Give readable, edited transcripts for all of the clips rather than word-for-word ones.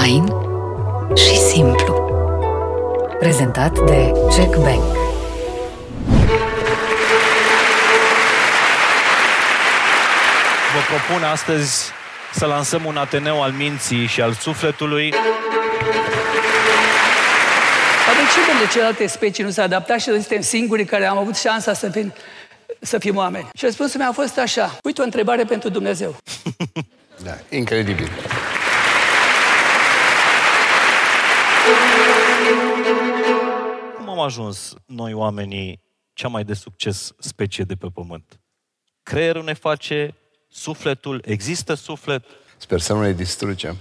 Fain și simplu. Prezentat de CEC Bank. Vă propun astăzi să lansăm un ateneu al minții și al sufletului. Dar de ce de celelalte specii nu s-a adaptat și noi suntem singurii care am avut șansa să fim oameni? Și răspunsul meu a fost așa. Uite o întrebare pentru Dumnezeu. Da, incredibil. Cum am ajuns noi oamenii cea mai de succes specie de pe pământ? Creierul ne face, sufletul, există suflet? Sper să nu ne distrugem.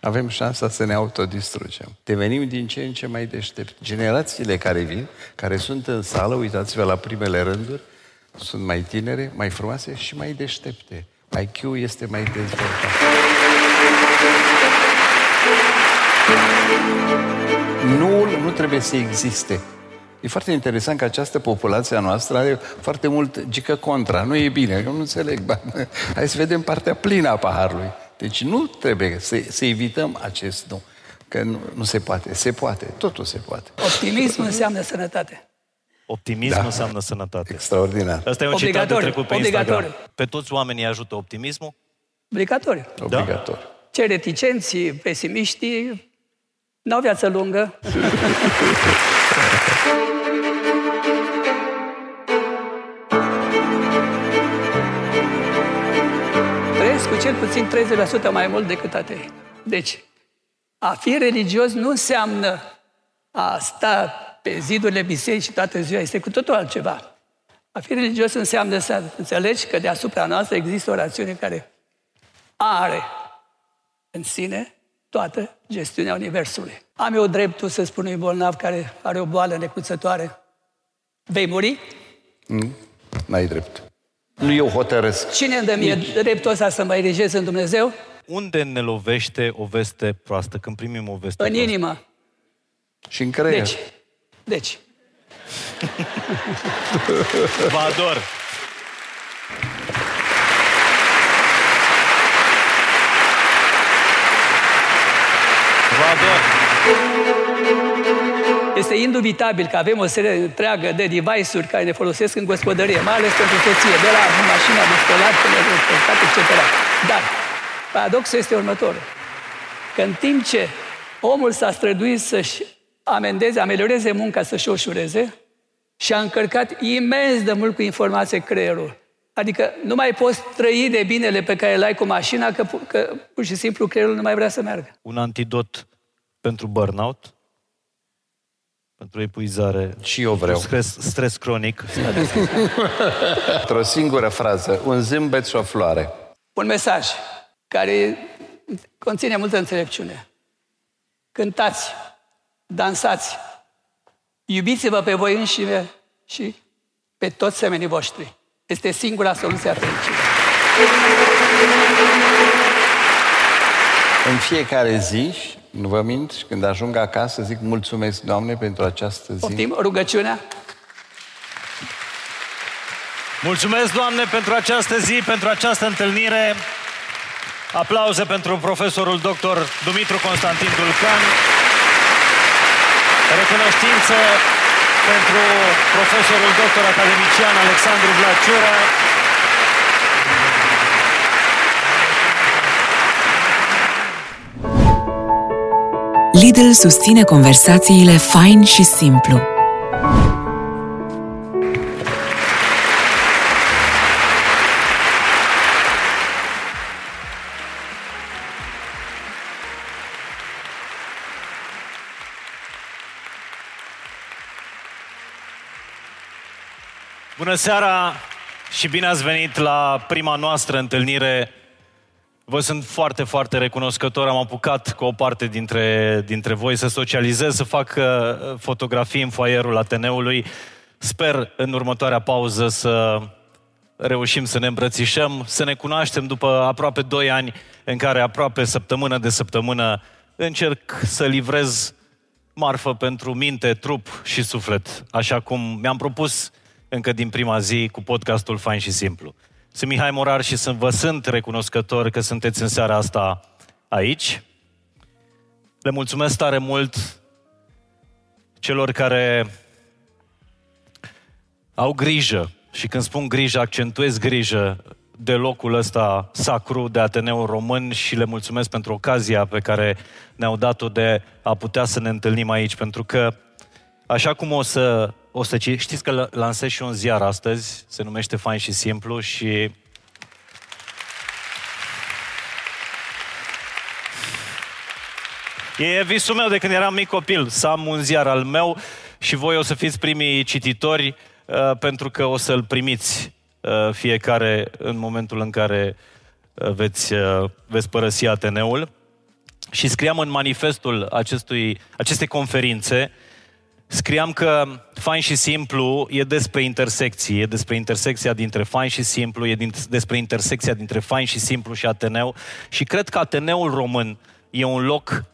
Avem șansa să ne autodistrugem. Devenim din ce în ce mai deștepți. Generațiile care vin, care sunt în sală, uitați-vă la primele rânduri, sunt mai tinere, mai frumoase și mai deștepte. IQ-ul este mai dezvoltat. Nu trebuie să existe. E foarte interesant că această populație a noastră are foarte mult gică contra. Nu e bine, eu nu înțeleg. Hai să vedem partea plină a paharului. Deci nu trebuie să evităm acest nu. Că nu se poate. Se poate. Totul se poate. Optimism înseamnă sănătate. Optimism înseamnă sănătate. Extraordinar. Asta e un citat de trecut pe Instagram. Pe toți oamenii ajută optimismul? Obligatoriu. Obligatoriu. Da. Cei reticenții, pesimiștii, n-au viață lungă. Trăiesc cu cel puțin 30% mai mult decât atei. Deci, a fi religios nu înseamnă a sta pe zidurile bisericii toată ziua, este cu totul altceva. A fi religios înseamnă să înțelegi că deasupra noastră există o rațiune care are în sine toată gestiunea Universului. Am eu dreptul să spun unui bolnav care are o boală necuțătoare, vei muri? N-ai drept. Nu eu hotărăsc. Cine îmi dă mie dreptul ăsta să mă erigez în Dumnezeu? Unde ne lovește o veste proastă când primim o veste proastă? În inimă. Și în creier. Deci. Vă ador! Vă ador! Este indubitabil că avem o serie întreagă de device-uri care ne folosesc în gospodărie, mai ales pentru soție, de la mașina de spălat, până la spălat, etc. Dar paradoxul este următorul. Că în timp ce omul s-a străduit să-și amelioreze munca, să-și o ușureze, și a încărcat imens de mult cu informație creierul. Adică nu mai poți trăi de binele pe care l-ai cu mașina, că pur și simplu creierul nu mai vrea să meargă. Un antidot pentru burnout, pentru epuizare, și eu vreau. Stres cronic. Într-o singură frază, un zâmbet și o floare. Un mesaj care conține multă înțelepciune. Cântați, dansați, iubiți-vă pe voi înșivă și pe toți semenii voștri. Este singura soluție a fericirii. În fiecare zi, nu vă mint, și când ajung acasă zic mulțumesc, Doamne, pentru această zi. Optim rugăciunea. Mulțumesc, Doamne, pentru această zi, pentru această întâlnire. Aplauze pentru profesorul dr. Dumitru Constantin Dulcan. Recunoștință pentru profesorul doctor academician Alexandru Vlad Ciurea. Lidl susține conversațiile Fain și Simplu. Bună seara și bine ați venit la prima noastră întâlnire. Vă sunt foarte, foarte recunoscător. Am apucat cu o parte dintre voi să socializez, să fac fotografii în foaierul Ateneului. Sper în următoarea pauză să reușim să ne îmbrățișăm, să ne cunoaștem după aproape 2 ani în care aproape săptămână de săptămână încerc să livrez marfă pentru minte, trup și suflet, așa cum mi-am propus încă din prima zi cu podcastul Fain și Simplu. Sunt Mihai Morar și vă sunt recunoscător că sunteți în seara asta aici. Le mulțumesc tare mult celor care au grijă, și când spun grijă, accentuez grijă, de locul ăsta sacru de Ateneul Român, și le mulțumesc pentru ocazia pe care ne-au dat-o de a putea să ne întâlnim aici, pentru că așa cum o să știți că lansez și un ziar astăzi, se numește Fain și Simplu, și e visul meu de când eram mic copil să am un ziar al meu, și voi o să fiți primii cititori pentru că o să-l primiți fiecare în momentul în care veți părăsi Ateneul. Și scriam în manifestul acestei conferințe, scriam că Fain și Simplu e despre intersecții, e despre intersecția dintre Fain și Simplu, e despre intersecția dintre Fain și Simplu și Ateneu, și cred că Ateneul Român e un loc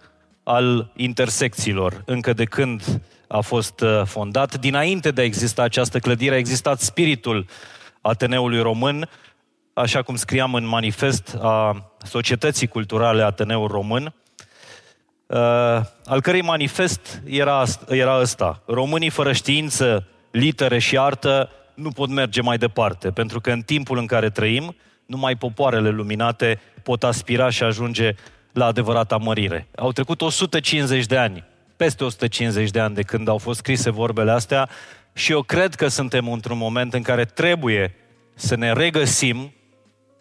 al intersecțiilor. Încă de când a fost fondat, dinainte de a exista această clădire, a existat spiritul Ateneului Român, așa cum scriam în manifest, a Societății Culturale Ateneul Român, al cărei manifest era ăsta: românii fără știință, litere și artă nu pot merge mai departe, pentru că în timpul în care trăim, numai popoarele luminate pot aspira și ajunge la adevărata mărire. Au trecut 150 de ani, peste 150 de ani de când au fost scrise vorbele astea, și eu cred că suntem într-un moment în care trebuie să ne regăsim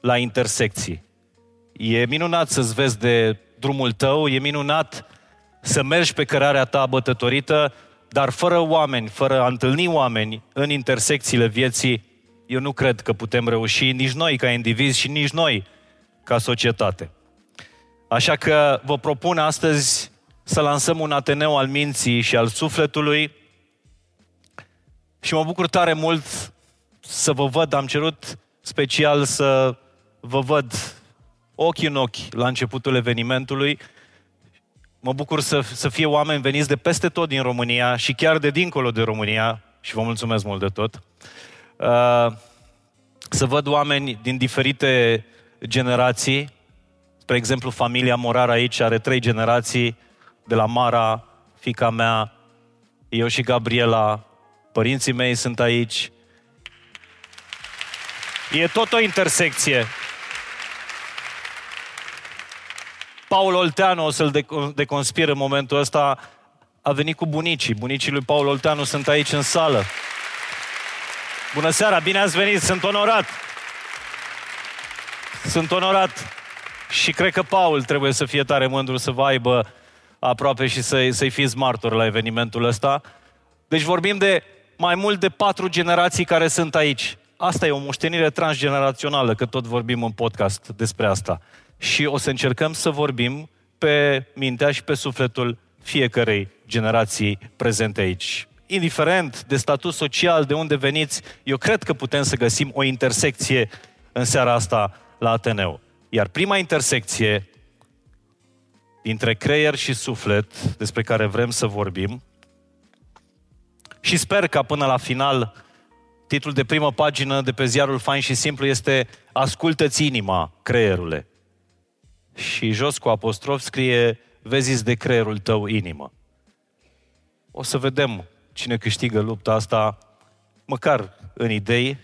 la intersecții. E minunat să-ți vezi de drumul tău, e minunat să mergi pe cărarea ta abătătorită, dar fără oameni, fără a întâlni oameni în intersecțiile vieții, eu nu cred că putem reuși, nici noi ca indivizi și nici noi ca societate. Așa că vă propun astăzi să lansăm un Ateneu al minții și al sufletului, și mă bucur tare mult să vă văd. Am cerut special să vă văd ochi în ochi la începutul evenimentului. Mă bucur să fie oameni veniți de peste tot din România și chiar de dincolo de România, și vă mulțumesc mult de tot. Să văd oameni din diferite generații. Spre exemplu, familia Morar aici are 3 generații, de la Mara, fiica mea, eu și Gabriela, părinții mei sunt aici. E tot o intersecție. Paul Olteanu, o să-l deconspir în momentul ăsta, a venit cu bunicii. Bunicii lui Paul Olteanu sunt aici în sală. Bună seara, bine ați venit, sunt onorat. Sunt onorat. Și cred că Paul trebuie să fie tare mândru să vă aibă aproape și să-i fiți martori la evenimentul ăsta. Deci vorbim de mai mult de 4 generații care sunt aici. Asta e o moștenire transgenerațională, că tot vorbim în podcast despre asta. Și o să încercăm să vorbim pe mintea și pe sufletul fiecărei generații prezente aici. Indiferent de statut social, de unde veniți, eu cred că putem să găsim o intersecție în seara asta la Ateneu. Iar prima intersecție dintre creier și suflet, despre care vrem să vorbim, și sper că până la final, titlul de primă pagină de pe ziarul Fain și Simplu este Ascultă-ți inima, creierule. Și jos cu apostrof scrie Vezi-ți de creierul tău inimă. O să vedem cine câștigă lupta asta, măcar în idei,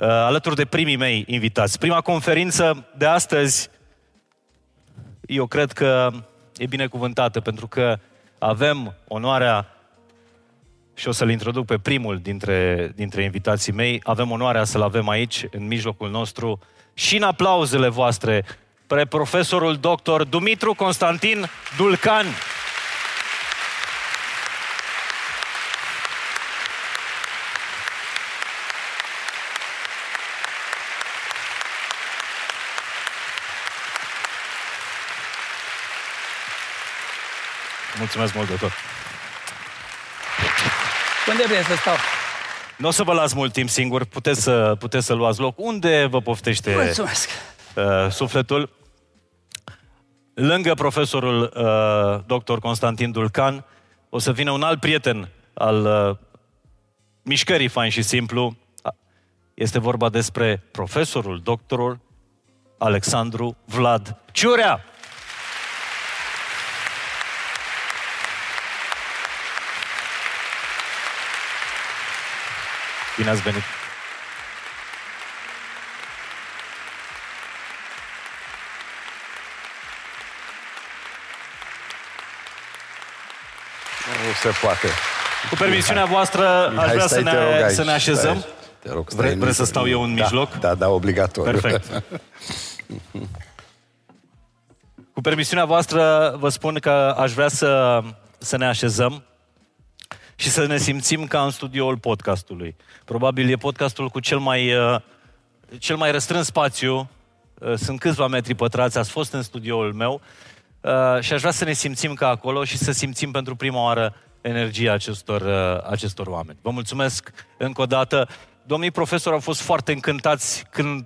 alături de primii mei invitați. Prima conferință de astăzi, eu cred că e binecuvântată, pentru că avem onoarea, și o să-l introduc pe primul dintre invitații mei, avem onoarea să-l avem aici, în mijlocul nostru, și în aplauzele voastre, pe profesorul doctor Dumitru Constantin Dulcan. Mulțumesc mult de tot! Unde vrei să stau? Nu o să vă las mult timp singur, puteți să luați loc unde vă poftește. Mulțumesc. Sufletul. Lângă profesorul dr. Constantin Dulcan, o să vină un alt prieten al mișcării Fain și Simplu. Este vorba despre profesorul dr. Alexandru Vlad Ciurea. Bine ați venit! Nu se poate. Cu permisiunea voastră, Mihai, aș vrea să ne așezăm. Te rog, vrei să stau eu în mijloc? Da, obligatoriu. Perfect. Cu permisiunea voastră, vă spun că aș vrea să ne așezăm și să ne simțim ca în studioul podcastului. Probabil e podcastul cu cel mai restrâns spațiu. Sunt câțiva metri pătrați, ați fost în studioul meu. Și aș vrea să ne simțim ca acolo și să simțim pentru prima oară energia acestor oameni. Vă mulțumesc încă o dată. Domnii profesori au fost foarte încântați când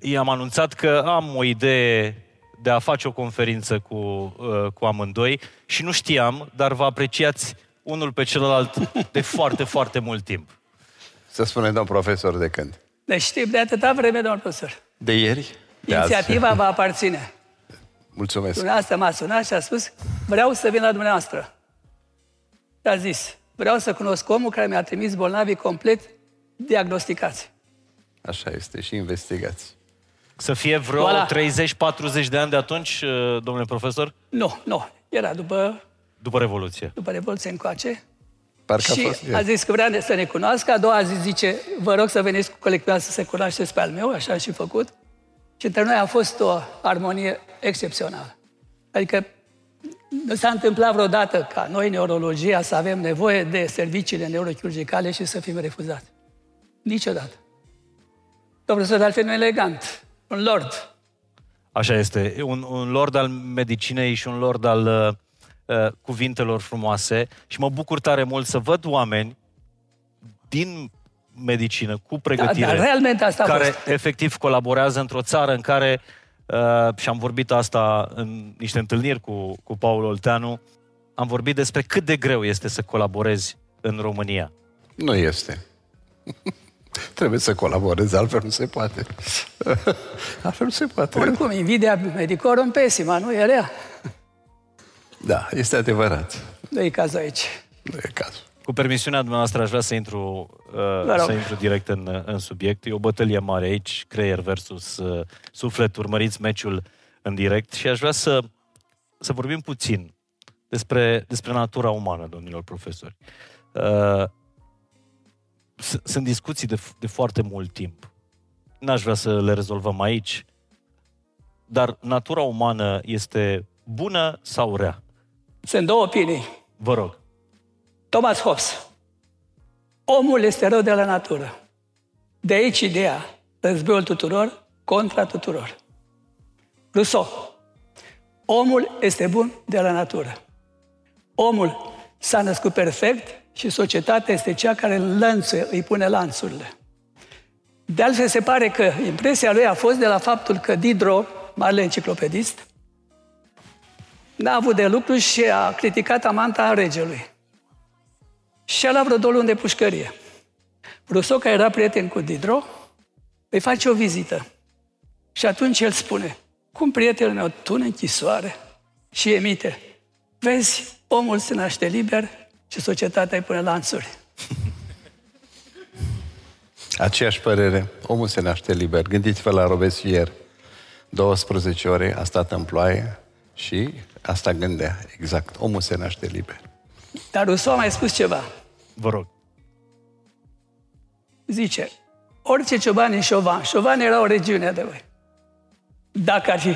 i-am anunțat că am o idee de a face o conferință cu amândoi și nu știam, dar vă apreciați unul pe celălalt de foarte, foarte mult timp. Să spune, domn profesor, de când? Deci știm de atâta vreme, domn profesor. De ieri? Inițiativa vă aparține. Mulțumesc. Dumneavoastră m-a sunat și a spus, vreau să vin la dumneavoastră. Și a zis, vreau să cunosc omul care mi-a trimis bolnavii complet diagnosticați. Așa este, și investigați. Să fie vreo 30-40 de ani de atunci, domnule profesor? Nu. Era după Revoluție. După Revoluție încoace. Parcă și a zis că vrea să ne cunoască. A doua zi zice, vă rog să veniți cu colectiva să se cunoașteți pe al meu. Așa am și făcut. Și între noi a fost o armonie excepțională. Adică nu s-a întâmplat vreodată ca noi, neurologia, să avem nevoie de serviciile neurochirurgicale și să fim refuzați. Niciodată. Domnul profesor, altfel nu elegant. Un lord. Așa este. Un lord al medicinei și un lord al cuvintelor frumoase. Și mă bucur tare mult să văd oameni din medicină, cu pregătire, da, asta care efectiv colaborează într-o țară în care, și am vorbit asta în niște întâlniri cu Paul Olteanu, am vorbit despre cât de greu este să colaborezi în România. Nu este. Trebuie să colaborezi, altfel nu se poate. Altfel nu se poate. Oricum, invidia medicorum pesima, nu e rea. Da, este adevărat. Nu e cazul aici. Nu e cazul. Cu permisiunea dumneavoastră, aș vrea să intru direct în subiect. E o bătălie mare aici, creier versus suflet. Urmăriți meciul în direct și aș vrea să vorbim puțin despre natura umană, domnilor profesori. Sunt discuții de foarte mult timp. N-aș vrea să le rezolvăm aici, dar natura umană este bună sau rea? Sunt două opinii. Vă rog. Thomas Hobbes. Omul este rău de la natură. De aici ideea războiul tuturor contra tuturor. Rousseau. Omul este bun de la natură. Omul s-a născut perfect și societatea este cea care îi pune lanțurile. De altfel se pare că impresia lui a fost de la faptul că Diderot, marele enciclopedist, n-a avut de lucru și a criticat amanta regelui. Și a luat vreo 2 luni de pușcărie. Rousseau, care era prieten cu Diderot, îi face o vizită. Și atunci el spune, cum prietenul meu, tu în închisoare? Și emite, vezi, omul se naște liber și societatea îi pune lanțuri. Aceeași părere, omul se naște liber. Gândiți-vă la Robespierre. 12 ore a stat în ploaie și asta gândea, exact, omul se naște liber. Dar Rousseau a mai spus ceva. Vă rog. Zice, orice cioban în Șovan era o regiune de voi. Dacă ar fi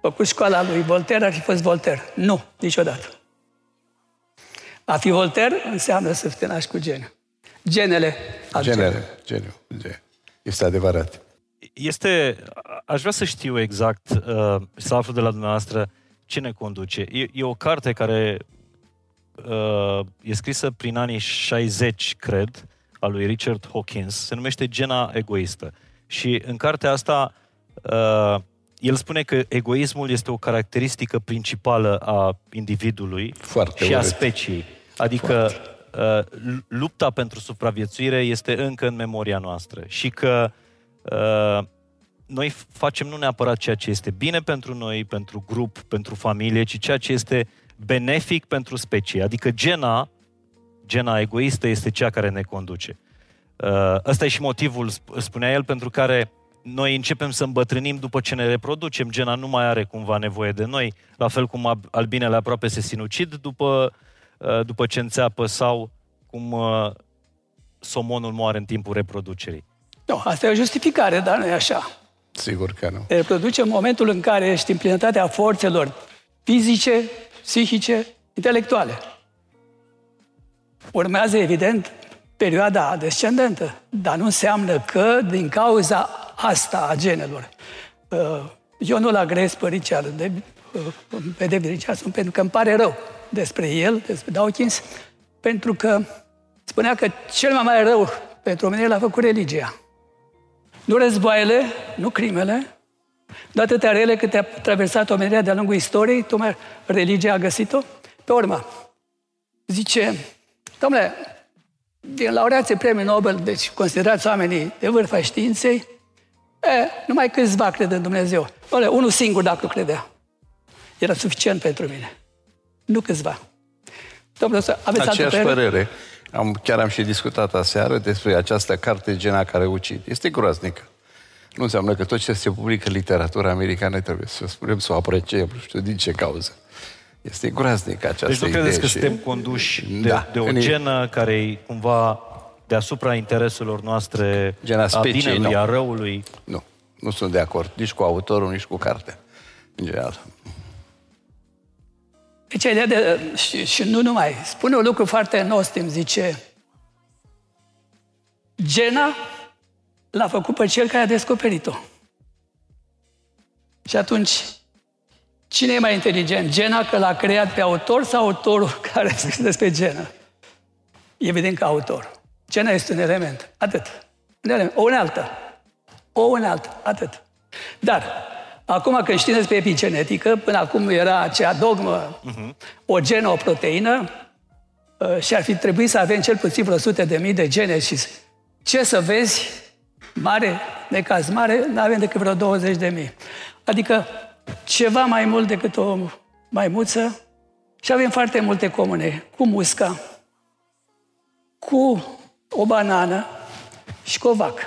făcut școala lui Voltaire, ar fi fost Voltaire. Nu, niciodată. A fi Voltaire înseamnă să te naști cu gen. Genele. Este adevărat. Aș vrea să știu exact, să aflu de la dumneavoastră ce ne conduce. E o carte care e scrisă prin anii 60, cred, a lui Richard Dawkins, se numește Gena egoistă. Și în cartea asta el spune că egoismul este o caracteristică principală a individului și a speciei. Adică lupta pentru supraviețuire este încă în memoria noastră și că noi facem nu neapărat ceea ce este bine pentru noi, pentru grup, pentru familie, ci ceea ce este benefic pentru specie. Adică gena egoistă este cea care ne conduce. Ăsta e și motivul, spunea el, pentru care noi începem să îmbătrânim după ce ne reproducem. Gena nu mai are cumva nevoie de noi, la fel cum albinele aproape se sinucid după ce înțeapă sau cum somonul moare în timpul reproducerii. Nu, asta e o justificare, dar nu e așa. Sigur că nu. Te reproduce în momentul în care ești în plinătatea forțelor fizice, psihice, intelectuale. Urmează, evident, perioada descendentă, dar nu înseamnă că, din cauza asta a genelor, eu nu-l agrez pe Richardson, pentru că îmi pare rău despre el, despre Dawkins, pentru că spunea că cel mai mare rău pentru omenire l-a făcut religia. Nu războaiele, nu crimele, de atâtea rele câte a traversat omenirea de-a lungul istoriei, tocmai religia a găsit-o. Pe urmă, zice, domnule, din laureații premiului Nobel, deci considerați oamenii de vârf ai științei, numai câțiva cred în Dumnezeu. Domnule, unul singur dacă credea. Era suficient pentru mine. Nu câțiva. Domnule, aveți aceeași părere. Chiar am și discutat aseară despre această carte Gena care ucide. Este groaznică. Nu înseamnă că tot ce se publică în literatura americană trebuie să spunem, să o apreciem, nu știu din ce cauză. Este groaznică această idee. Deci nu credeți că suntem conduși de o genă care cumva deasupra intereselor noastre, gena speciei, a binelui, a răului? Nu, nu sunt de acord. Nici cu autorul, nici cu cartea. În general. Deci, și nu numai. Spune un lucru foarte nostru, îmi zice, gena l-a făcut pe cel care a descoperit-o. Și atunci, cine e mai inteligent? Gena că l-a creat pe autor sau autorul care a scris despre gena? Evident că autor. Gena este un element. Atât. Un element. O unealtă. O unealtă. Atât. Dar, acum când știți despre epigenetică, până acum era acea dogmă, o genă, o proteină, și ar fi trebuit să avem cel puțin vreo 100.000 de gene și ce să vezi, mare, necaz mare, nu avem decât vreo 20.000. Adică ceva mai mult decât o maimuță și avem foarte multe comune, cu musca, cu o banană și cu o vacă.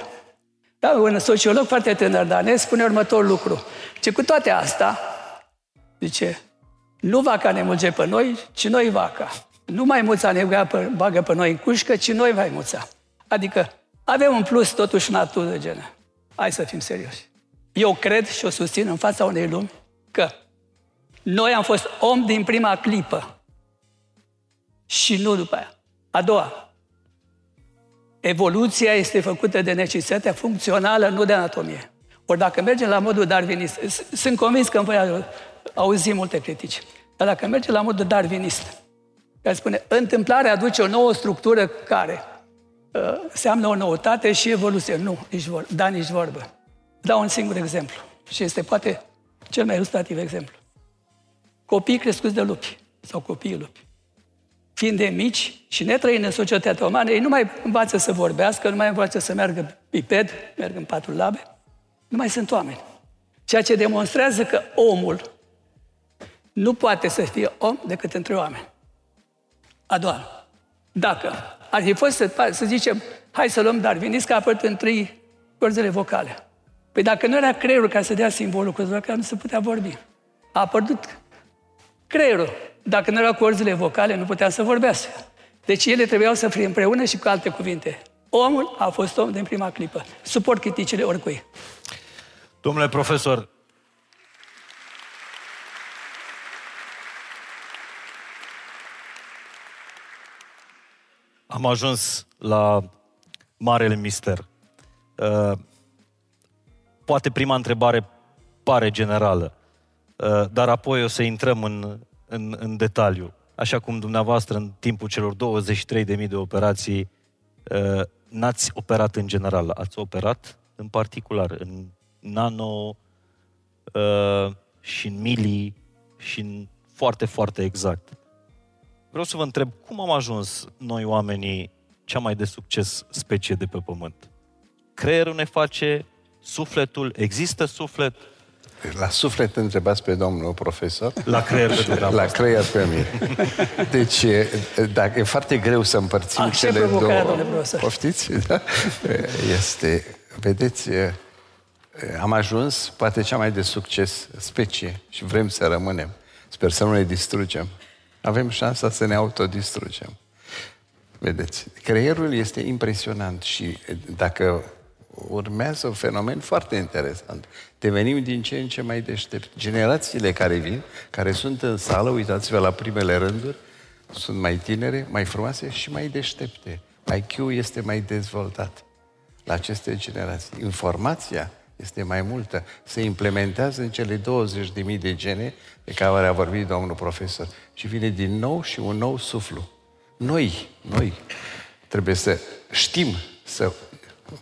Da, un sociolog foarte tânăr danez spune următorul lucru. Ce cu toate astea, zice, nu vaca ne mulge pe noi, ci noi vaca. Nu maimuța ne bagă pe noi în cușcă, ci noi maimuța. Adică avem în plus totuși natură de genă. Hai să fim serioși. Eu cred și o susțin în fața unei lumi că noi am fost om din prima clipă și nu după aia. A doua, evoluția este făcută de necesitatea funcțională, nu de anatomie. Ori dacă mergem la modul darwinist, sunt convins că voi auzi multe critici, dar dacă mergem la modul darwinist, care spune, întâmplarea aduce o nouă structură care înseamnă o noutate și evoluție. Nu, nici vorbă. Dau un singur exemplu și este poate cel mai ilustrativ exemplu. Copiii crescuți de lupi sau copiii lupi. Fiind de mici și netrăind în societatea umană, ei nu mai învață să vorbească, nu mai învață să meargă biped, merg în patru labe, nu mai sunt oameni. Ceea ce demonstrează că omul nu poate să fie om decât între oameni. A doua, dacă ar fi fost să zicem, hai să luăm darwinist, că a apărut în trei cărțile vocale. Păi dacă nu era creierul care să dea simbolul cu vocale, nu se putea vorbi. A apărut creierul. Dacă nu erau corzile vocale, nu putea să vorbească. Deci ele trebuiau să fie împreună și cu alte cuvinte. Omul a fost om din prima clipă. Suport criticile oricui. Domnule profesor, am ajuns la marele mister. Poate prima întrebare pare generală, dar apoi o să intrăm în detaliu. Așa cum dumneavoastră, în timpul celor 23.000 de operații, n-ați operat în general. Ați operat în particular, în nano și în mili și în foarte, foarte exact. Vreau să vă întreb, cum am ajuns noi oamenii cea mai de succes specie de pe Pământ? Creierul ne face, sufletul, există suflet? La suflet întrebați pe domnul profesor. La creier pe dumneavoastră. La creier pe mine. Deci, dacă e foarte greu să împărțim cele două... Poftiți? Da? Este... Vedeți, am ajuns poate cea mai de succes specie și vrem să rămânem. Sper să nu ne distrugem. Avem șansa să ne autodistrugem. Vedeți, creierul este impresionant și dacă urmează un fenomen foarte interesant, devenim din ce în ce mai deștepți. Generațiile care vin, care sunt în sală, uitați-vă la primele rânduri, sunt mai tinere, mai frumoase și mai deștepte. IQ-ul este mai dezvoltat la aceste generații. Informația este mai multă. Se implementează în cele 20.000 de gene pe care a vorbit domnul profesor. Și vine din nou și un nou suflu. Noi trebuie să știm să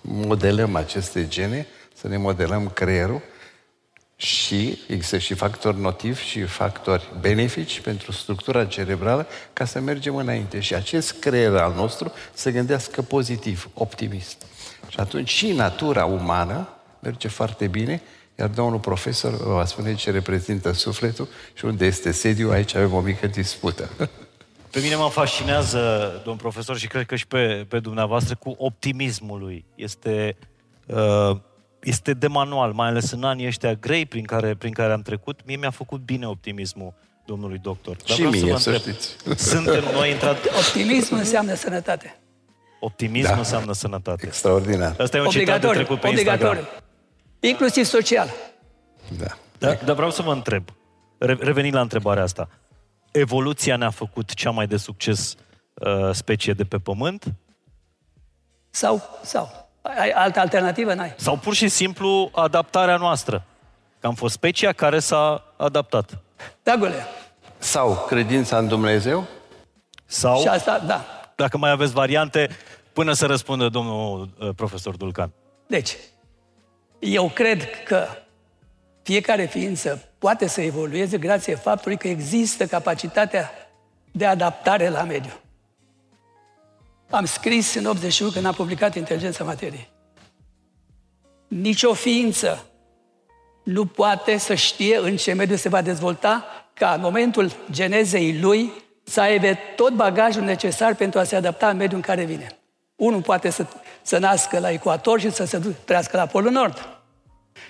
modelăm aceste gene, să ne modelăm creierul și există și factori notivi și factori benefici pentru structura cerebrală ca să mergem înainte. Și acest creier al nostru să gândească pozitiv, optimist. Și atunci și natura umană merge foarte bine, iar domnul profesor va spune ce reprezintă sufletul și unde este sediu, aici avem o mică dispută. Pe mine mă fascinează, domn profesor, și cred că și pe dumneavoastră, cu optimismul lui. Este de manual, mai ales în anii ăștia grei prin care am trecut. Mie mi-a făcut bine optimismul domnului doctor. Dar și mie, să știți. Suntem noi optimism înseamnă sănătate. Optimism înseamnă sănătate. Extraordinar. Asta e un citat de trecut pe Instagram. Inclusiv social. Dar vreau să vă întreb, revenind la întrebarea asta, evoluția ne-a făcut cea mai de succes specie de pe Pământ? Sau. Altă alternativă n-ai? Sau pur și simplu adaptarea noastră. Că am fost specia care s-a adaptat. Dragule. Sau credința în Dumnezeu? Sau... Și asta, da. Dacă mai aveți variante, până să răspundă domnul profesor Dulcan. Deci, eu cred că fiecare ființă poate să evolueze grație faptului că există capacitatea de adaptare la mediu. Am scris în 81 când am publicat Inteligența Materiei. Nici o ființă nu poate să știe în ce mediu se va dezvolta ca în momentul genezei lui să aibă tot bagajul necesar pentru a se adapta în mediul în care vine. Unul poate să nască la ecuator și să se trească la Polul Nord.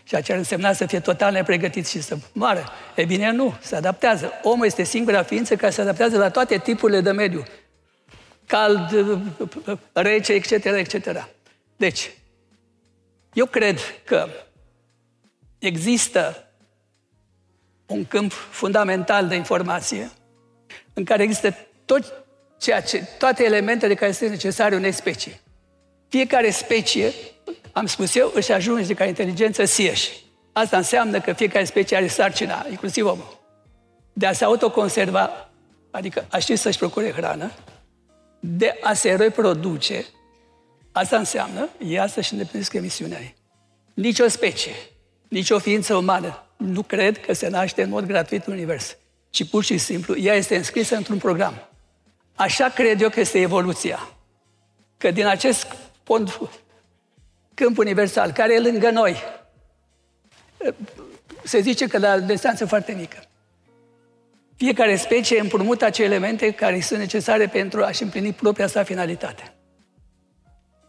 Și aceea însemna să fie total nepregătit și să moară. E bine, nu, se adaptează. Omul este singura ființă care se adaptează la toate tipurile de mediu. Cald, rece, etc., etc. Deci, eu cred că există un câmp fundamental de informație în care există toate elementele care sunt necesare unei specii. Fiecare specie, am spus eu, își ajunge ca inteligență sieși. Asta înseamnă că fiecare specie are sarcina, inclusiv omul, de a se autoconserva, adică a ști să-și procure hrană, de a se reproduce. Asta înseamnă ea să-și îndeplinească misiunea ei. Nici o specie, nici o ființă umană nu cred că se naște în mod gratuit în univers, ci pur și simplu ea este înscrisă într-un program. Așa cred eu că este evoluția. Că din acest câmp universal, care e lângă noi, se zice că la distanță foarte mică, fiecare specie împrumută acele elemente care sunt necesare pentru a-și împlini propria sa finalitate.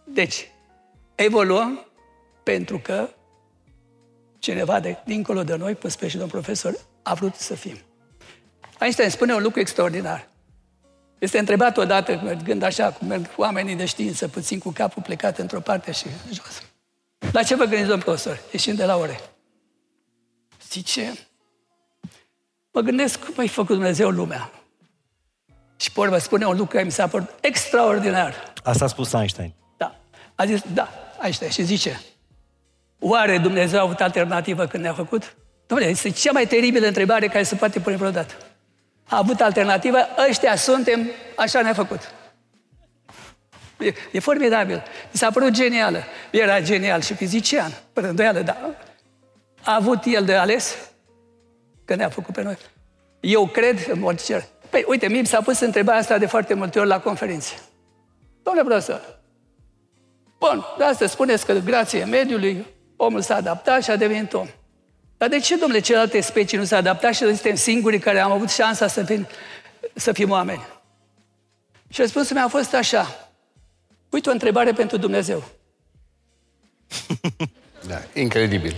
Deci, evoluăm pentru că cineva dincolo de noi, până și domn profesor, a vrut să fim. Einstein spune un lucru extraordinar. Este întrebat odată, mergând așa, cum merg oamenii de știință, puțin cu capul plecat într-o parte și jos. La ce vă gândiți, domn profesor, ieșind de la ore? Zice, mă gândesc cum a făcut Dumnezeu lumea. Și porba spune un lucru care mi s-a părut extraordinar. Asta a spus Einstein. Da. A zis, da, Einstein. Și zice, oare Dumnezeu a avut alternativă când ne-a făcut? Dom'le, este cea mai teribilă întrebare care se poate pune vreodată. A avut alternativă, ăștia suntem, așa ne-a făcut. E formidabil. Mi s-a părut genială. Era genial și fizician, până îndoială, dar a avut el de ales că ne-a făcut pe noi. Eu cred în mod cer. Păi, uite, mie mi s-a pus întrebarea asta de foarte multe ori la conferințe. Domnule profesor, bun, de asta spuneți că grație mediului, omul s-a adaptat și a devenit om. Dar de ce, domnule, celelalte specii nu s-au adaptat și noi suntem singurii care am avut șansa să fim oameni? Și răspunsul meu a fost așa. Uite o întrebare pentru Dumnezeu. Da, incredibil.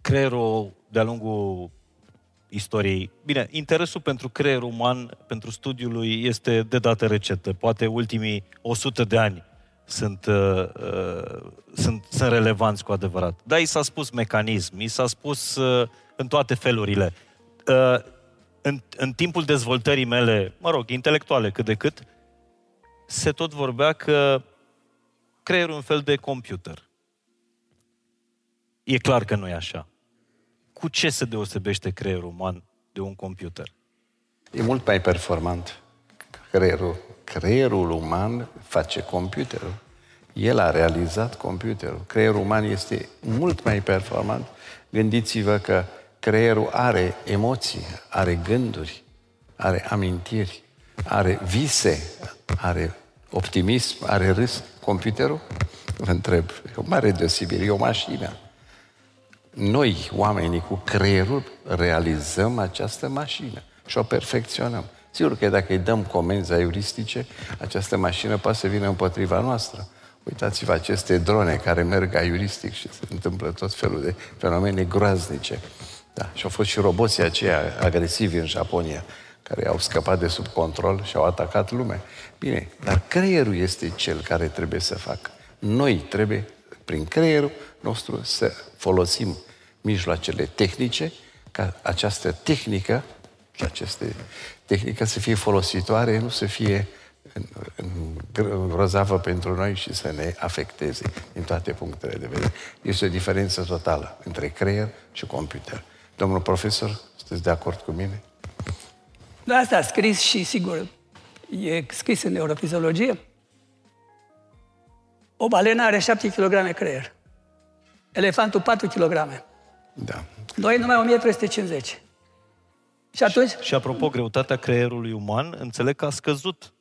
Creierul, de-a lungul istoriei. Bine, interesul pentru creier uman, pentru studiul lui, este de dată recentă. Poate ultimii 100 de ani sunt relevanți cu adevărat. Da, i s-a spus mecanism, i s-a spus în toate felurile. În timpul dezvoltării mele, mă rog, intelectuale cât de cât, se tot vorbea că creierul e un fel de computer. E clar că nu e așa. Cu ce se deosebește creierul uman de un computer? E mult mai performant creierul. Creierul uman face computerul. El a realizat computerul. Creierul uman este mult mai performant. Gândiți-vă că creierul are emoții, are gânduri, are amintiri, are vise, are optimism, are râs. Computerul? Vă întreb. E o mare deosebire, e o mașină. Noi, oamenii cu creierul, realizăm această mașină și o perfecționăm. Sigur că dacă îi dăm comenzi aiuristice, această mașină poate să vină împotriva noastră. Uitați-vă aceste drone care merg aiuristic și se întâmplă tot felul de fenomene groaznice. Da. Și au fost și roboții aceia agresivi în Japonia, care au scăpat de sub control și au atacat lumea. Bine, dar creierul este cel care trebuie să facă. Noi trebuie, prin creierul nostru, să folosim mijloacele tehnice, ca această tehnică, să fie folositoare, nu să fie grozavă pentru noi și să ne afecteze din toate punctele de vedere. Este o diferență totală între creier și computer. Domnul profesor, sunteți de acord cu mine? Da, asta a scris și, sigur, e scris în neurofiziologie. O balenă are 7 kg creier. Elefantul 4 kg. Da. Noi numai 1350. Și atunci? Și apropo, greutatea creierului uman, înțeleg că a scăzut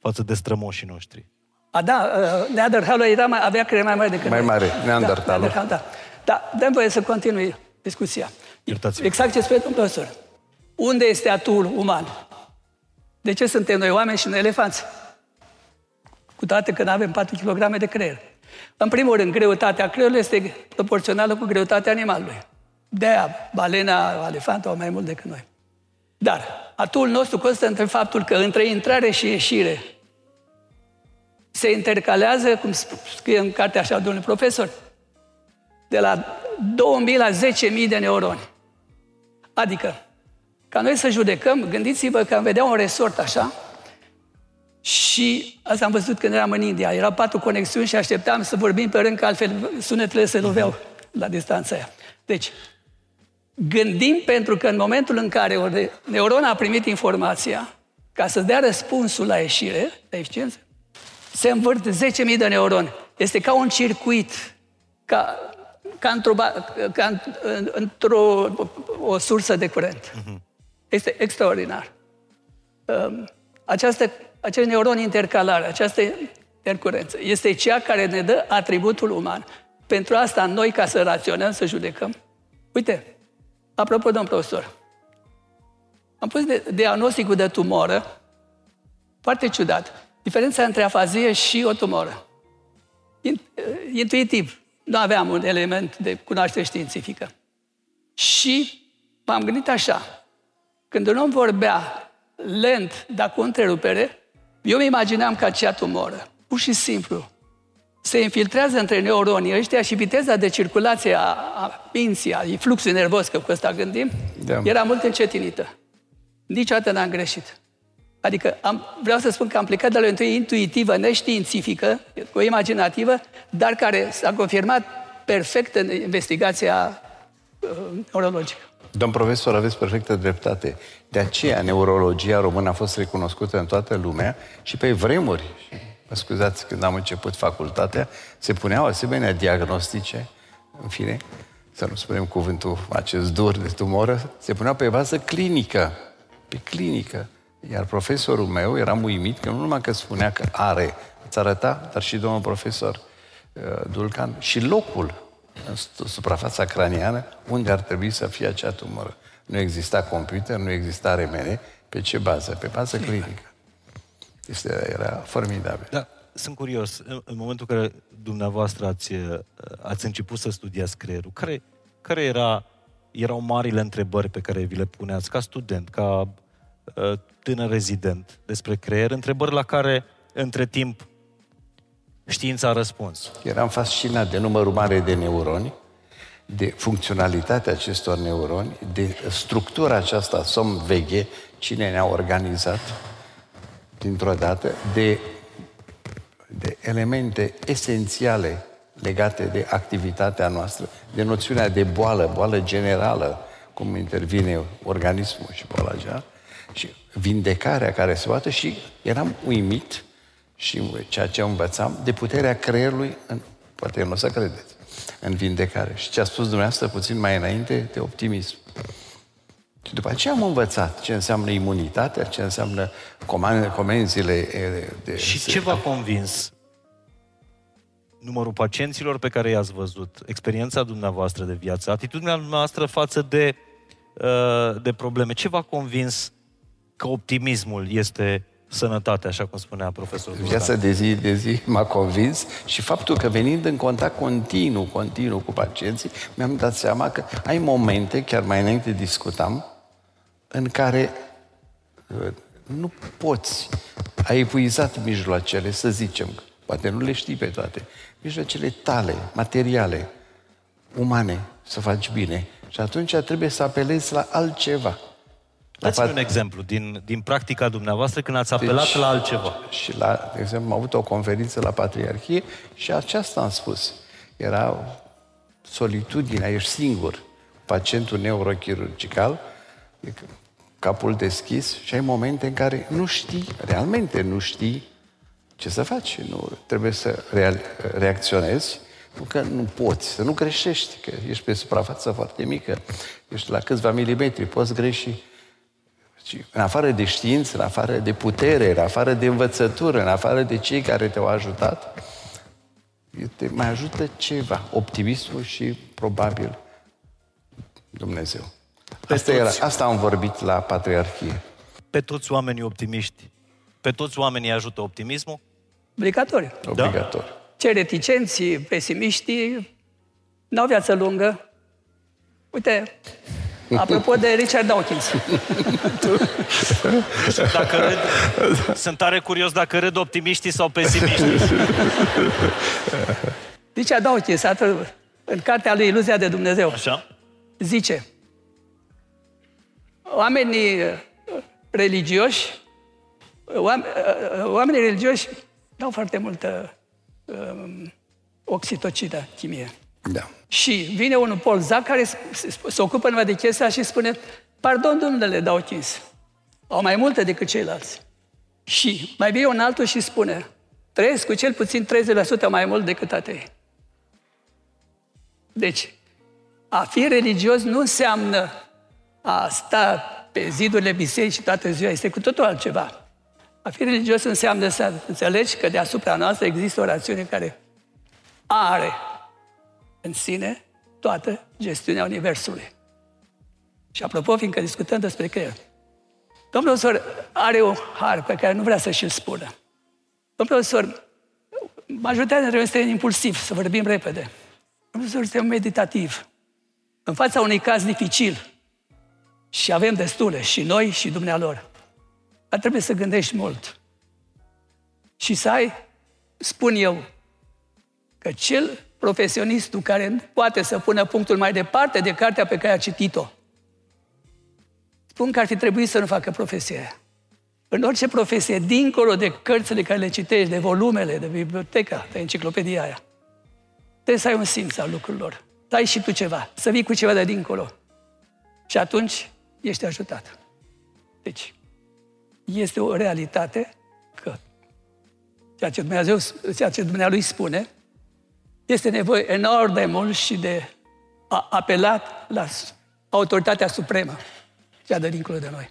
față de strămoșii noștri. A, da, Neandertalul avea creier mai mare decât noi. Mai mare, Neandertalul. Da, da, dăm voie să continui discuția. Iertați-mă. Exact ce spune domnul profesor. Unde este atul uman? De ce suntem noi oameni și noi elefanți? Cu toate că nu avem 4 kg de creier. În primul rând, greutatea creierului este proporțională cu greutatea animalului. De-aia, balena, elefantul au mai mult decât noi. Dar atul nostru constă în faptul că între intrare și ieșire se intercalează, cum scrie în cartea așa domnul profesor, de la 2000 la 10.000 de neuroni. Adică, ca noi să judecăm, gândiți-vă că am vedea un resort așa, și asta am văzut când eram în India. Erau 4 conexiuni și așteptam să vorbim pe rând, că altfel sunetele se loveau la distanța aia. Deci, gândim pentru că în momentul în care neuronul a primit informația, ca să dea răspunsul la ieșire, la eficiență, se învârt 10.000 de neuroni. Este ca un circuit, ca într-o sursă de curent. Este extraordinar. Acest neuron intercalar, această intercurență, este cea care ne dă atributul uman. Pentru asta, noi, ca să raționăm, să judecăm. Uite, apropo, domn profesor, am pus diagnosticul de tumoră, foarte ciudat, diferența între afazie și o tumoră. Intuitiv, nu aveam un element de cunoaștere științifică. Și m-am gândit așa, când un om vorbea lent, dar cu întrerupere, eu îmi imagineam că acea tumoră, pur și simplu, se infiltrează între neuronii ăștia și viteza de circulație a minții, a fluxul nervos, că cu ăsta gândim, era mult încetinită. Niciodată n-am greșit. Adică vreau să spun că am plecat de la o intuiție intuitivă, neștiințifică, o imaginativă, dar care s-a confirmat perfect în investigația neurologică. Domn profesor, aveți perfectă dreptate. De aceea neurologia română a fost recunoscută în toată lumea și pe vremuri, mă scuzați, când am început facultatea, se puneau asemenea diagnostice, în fine, să nu spunem cuvântul acest dur de tumoră, se puneau pe bază clinică. Iar profesorul meu, eram uimit că nu numai că spunea că are, îți arăta, dar și domnul profesor Dulcan, și locul în suprafața craniană unde ar trebui să fie acea tumoră. Nu exista computer, nu exista remene. Pe ce bază? Pe bază clinică. Era formidabil. Da, sunt curios. În momentul în care dumneavoastră ați început să studiați creierul, care erau marile întrebări pe care vi le puneați ca student, ca tânăr rezident despre creier, întrebări la care, între timp, știința a răspuns? Eram fascinat de numărul mare de neuroni, de funcționalitatea acestor neuroni, de structura aceasta somn-veghe, cine ne-a organizat dintr-o dată, de elemente esențiale legate de activitatea noastră, de noțiunea de boală generală, cum intervine organismul și boala aceea, și vindecarea care se poate, și eram uimit și ceea ce învățam, de puterea creierului, poate nu o să credeți, în vindecare. Și ce a spus dumneavoastră puțin mai înainte, de optimism. Și după aceea am învățat ce înseamnă imunitatea, ce înseamnă comenzile de... Și ce v-a convins? Numărul pacienților pe care i-ați văzut, experiența dumneavoastră de viață, atitudinea dumneavoastră față de probleme. Ce v-a convins că optimismul este sănătate, așa cum spunea profesorul? Viața de zi de zi m-a convins și faptul că venind în contact continuu cu pacienții, mi-am dat seama că ai momente, chiar mai înainte discutam, în care nu poți, ai epuizat mijloacele, să zicem, poate nu le știi pe toate, mijloacele tale, materiale, umane, să faci bine. Și atunci trebuie să apelezi la altceva. Dați-mi un exemplu din practica dumneavoastră când ați apelat la altceva. Și de exemplu, am avut o conferință la Patriarhie și aceasta am spus. Era solitudinea, ești singur, pacientul neurochirurgical, capul deschis, și ai momente în care nu știi, realmente nu știi ce să faci. Nu, trebuie să reacționezi, pentru că nu poți, să nu greșești, că ești pe suprafață foarte mică, ești la câțiva milimetri, poți greși. Și în afară de știință, în afară de putere, în afară de învățătură, în afară de cei care te-au ajutat, te mai ajută ceva, optimismul și, probabil, Dumnezeu. Asta am vorbit la Patriarhie. Pe toți oamenii optimiști, pe toți oamenii ajută optimismul? Obligatoriu. Obligatoriu. Da? Cei reticenții, pesimiștii, n-au viață lungă. Uite... Apropo de Richard Dawkins. Sunt tare curios dacă râd optimiștii sau pesimiștii. Richard Dawkins, în cartea lui Iluzia de Dumnezeu, așa, zice: oamenii religioși dau foarte multă oxitocină, chimie. Da. Și vine unul polzac care se ocupă numai de chestia și spune: pardon, domnule Dawkins, au mai multe decât ceilalți. Și mai vine un altul și spune: trăiesc cu cel puțin 30% mai mult decât atei. Deci, a fi religios nu înseamnă a sta pe zidurile bisericii toată ziua, este cu totul altceva. A fi religios înseamnă să înțelegi că deasupra noastră există o rațiune care are în sine toată gestiunea universului. Și apropo, fiindcă discutăm despre creier, domnul profesor are un har pe care nu vrea să și-l spună. Domnul profesor, majoritatea dintre noi suntem impulsivi, să vorbim repede. Domnul profesor, suntem meditativ. În fața unui caz dificil, și avem destule, și noi, și dumnealor, dar trebuie să gândești mult. Și să ai, spun eu, că cel profesionistul care poate să pună punctul mai departe de cartea pe care a citit-o, spun că ar fi trebuit să nu facă profesie. În orice profesie, dincolo de cărțile care le citești, de volumele, de biblioteca, de enciclopedia aia, trebuie să ai un simț al lucrurilor. Să ai și tu ceva, să vii cu ceva de dincolo. Și atunci ești ajutat. Deci, este o realitate că ceea ce Dumnealui spune, este nevoie enorm de mult și de a apela la autoritatea supremă, cea de dincolo de noi.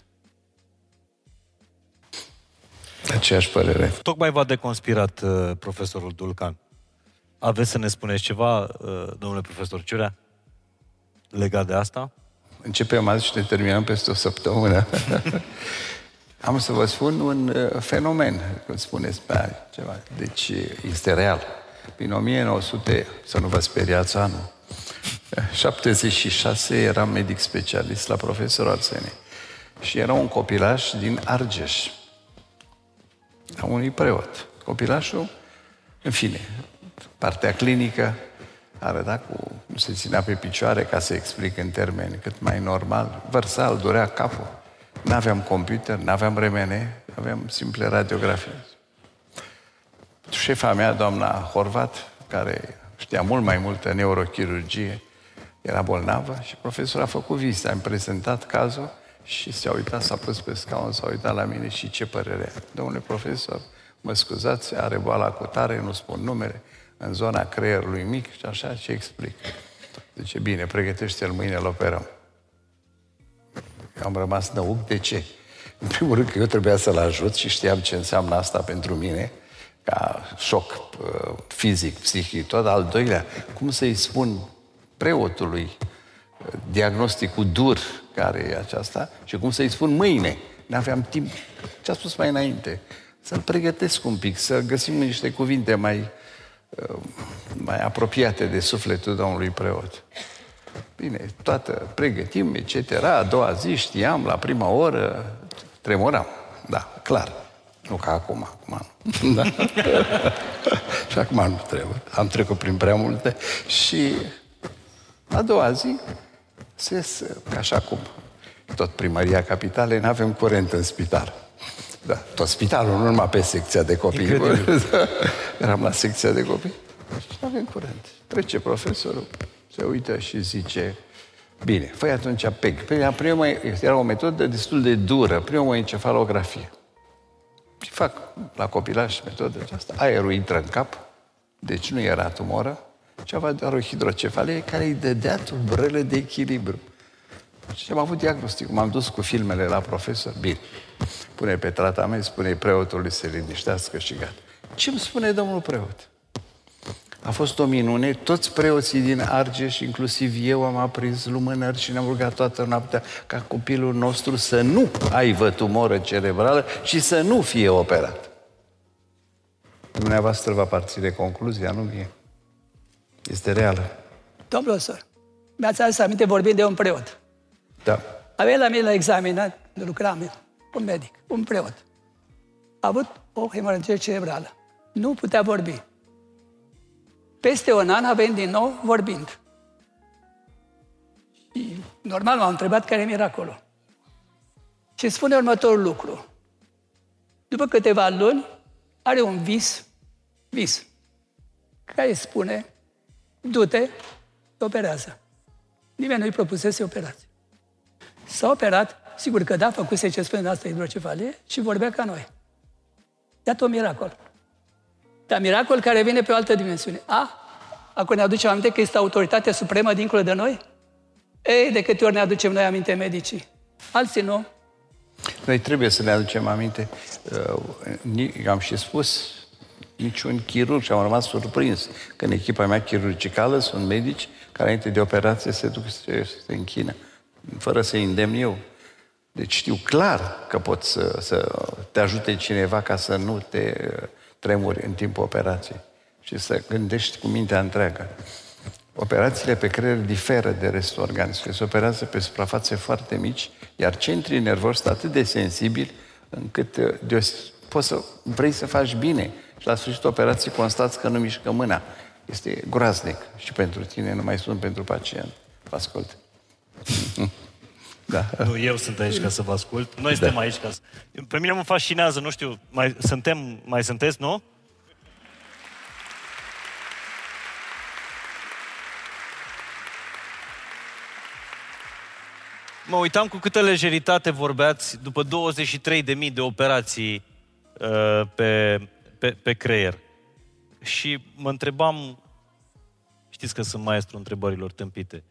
Aceeași părere. Tocmai v-a deconspirat profesorul Dulcan. Aveți să ne spuneți ceva, domnule profesor Ciurea, legat de asta? Începem azi și ne terminăm peste o săptămână. Am să vă spun un fenomen, cum spuneți pe aia, ceva. Deci este real. Prin 1900, să nu vă speriați anul, 76 eram medic specialist la profesor Arsenei. Și era un copilaș din Argeș, a unui preot. Copilașul, în fine, partea clinică arăta cu... nu se ținea pe picioare, ca să explic în termeni cât mai normal. Vărsa, îl durea capul. N-aveam computer, n-aveam remene, aveam simple radiografii. Șefa mea, doamna Horvat, care știa mult mai multă neurochirurgie, era bolnavă și profesorul a făcut vizita. Am prezentat cazul și s-a uitat, s-a pus pe scaun, s-a uitat la mine și ce părere are. Domnule profesor, mă scuzați, are boala cu tare, nu spun numere, în zona creierului mic și așa, ce explic. Zice, bine, pregătește-l, mâine îl operăm. Eu am rămas năuc, de ce? În primul rând că eu trebuia să-l ajut și știam ce înseamnă asta pentru mine, ca șoc fizic, psihic, tot. Al doilea, cum să-i spun preotului diagnosticul dur care e aceasta și cum să-i spun mâine? N-aveam timp. Ce-a spus mai înainte? Să-l pregătesc un pic, să găsim niște cuvinte mai apropiate de sufletul domnului preot. Bine, toată pregătim, etc. A doua zi știam, la prima oră tremuram. Da, clar. Nu ca acum, acum nu. Da. Și acum nu trebuie. Am trecut prin prea multe. Și a doua zi, așa cum tot primăria capitalei, n-avem curent în spital. Da, tot spitalul, nu numai pe secția de copii. Da. Eram la secția de copii. Și n-avem curent. Trece profesorul, se uită și zice, bine, fă atunci PEG. Era o metodă destul de dură, pneumoencefalografie. Și fac la copilași metodă aceasta. Aerul intră în cap, deci nu era tumoră, ci avea doar o hidrocefalie care îi dădea tulburările de echilibru. Și am avut diagnostic. M-am dus cu filmele la profesor. Bine. Pune pe tratament, spune preotului să liniștească și gata. Ce îmi spune domnul preot? A fost o minune, toți preoții din Argeș, inclusiv eu, am aprins lumânări și ne-am rugat toată noaptea ca copilul nostru să nu aibă tumoră cerebrală și să nu fie operat. Dumneavoastră vă aparține concluzia, nu mie. Este reală. Domnul profesor, mi-ați adus aminte vorbind de un preot. Da. Avea la mine la examinat, lucram, un medic, un preot. A avut o hemoragie cerebrală. Nu putea vorbi. Peste un an avem din nou vorbind. Și normal m-am întrebat care mi era acolo. Și spune următorul lucru. După câteva luni are un vis, care spune, du-te, operează. Nimeni nu-i propusese operație. S-a operat, sigur că da, făcuse ce spune asta hidrocefalie și vorbea ca noi. Iată un miracol. Dar miracol care vine pe o altă dimensiune. Acum ne aducem aminte că este autoritatea supremă dincolo de noi? Ei, de câte ori ne aducem noi aminte medicii? Alții nu. Noi trebuie să ne aducem aminte. Am și spus, niciun chirurg, și am rămas surprins, că în echipa mea chirurgicală sunt medici care înainte de operație se duc să se închină, fără să-i îndemn eu. Deci știu clar că pot să te ajute cineva ca să nu te... tremuri în timpul operației și să gândești cu mintea întreagă. Operațiile pe creier diferă de restul organismului. Se operează pe suprafațe foarte mici, iar centrii nervoși sunt atât de sensibili încât vrei să faci bine și la sfârșitul operației constați că nu mișcă mâna. Este groaznic și pentru tine, nu mai sunt pentru pacient. Vă ascult. Da. Nu, eu sunt aici ca să vă ascult. Noi suntem aici ca să... Pe mine mă fascinează, nu știu, mai sunteți, nu? Mă uitam cu câtă lejeritate vorbeați după 23.000 de operații pe creier. Și mă întrebam... Știți că sunt maestru întrebărilor tâmpite.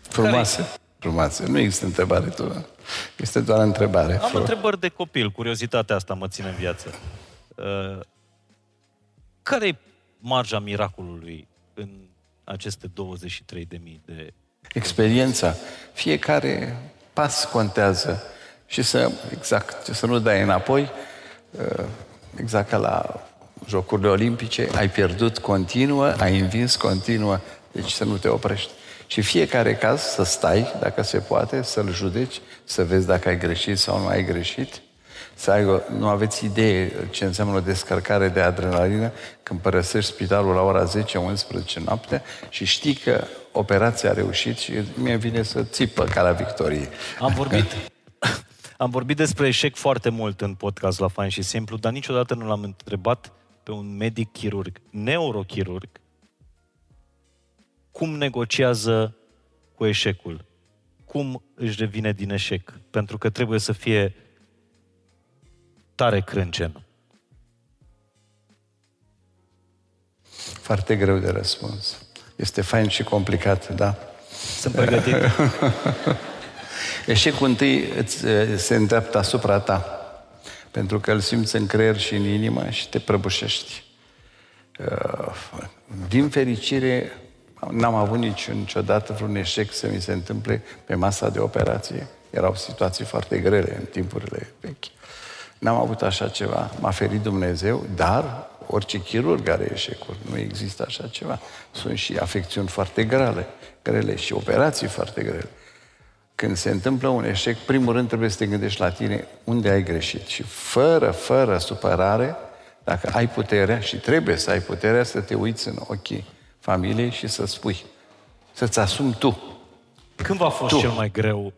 Frumoase. diplomație. Nu există întrebare, tu. Este doar întrebare. Am întrebări de copil, curiozitatea asta mă ține în viață. Care e marja miracolului în aceste 23.000 de... Experiența. Fiecare pas contează. Și să, exact, să nu dai înapoi, exact ca la Jocurile Olimpice, ai pierdut continuă, ai învins continuă, deci să nu te oprești. Și fiecare caz să stai, dacă se poate, să-l judeci, să vezi dacă ai greșit sau nu ai greșit. Să ai o... Nu aveți idee ce înseamnă o descărcare de adrenalină când părăsești spitalul la ora 10-11 noapte și știi că operația a reușit și mi-e vine să țipă ca la victorie. Am vorbit despre eșec foarte mult în podcast la Fain și Simplu, dar niciodată nu l-am întrebat pe un medic chirurg, neurochirurg, cum negociază cu eșecul, cum își revine din eșec, pentru că trebuie să fie tare crâncen. Foarte greu de răspuns. Este fain și complicat, da? Sunt pregătit. Eșecul întâi se îndreaptă asupra ta, pentru că îl simți în creier și în inimă și te prăbușești. Din fericire, n-am avut niciodată vreun eșec să mi se întâmple pe masa de operație. Erau situații foarte grele în timpurile vechi. N-am avut așa ceva. M-a ferit Dumnezeu, dar orice chirurg are eșecuri. Nu există așa ceva. Sunt și afecțiuni foarte grele și operații foarte grele. Când se întâmplă un eșec, primul rând trebuie să te gândești la tine unde ai greșit. Și fără supărare, dacă ai puterea, și trebuie să ai puterea, să te uiți în ochii familiei și să spui, să-ți asumi tu. Când v-a fost cel mai greu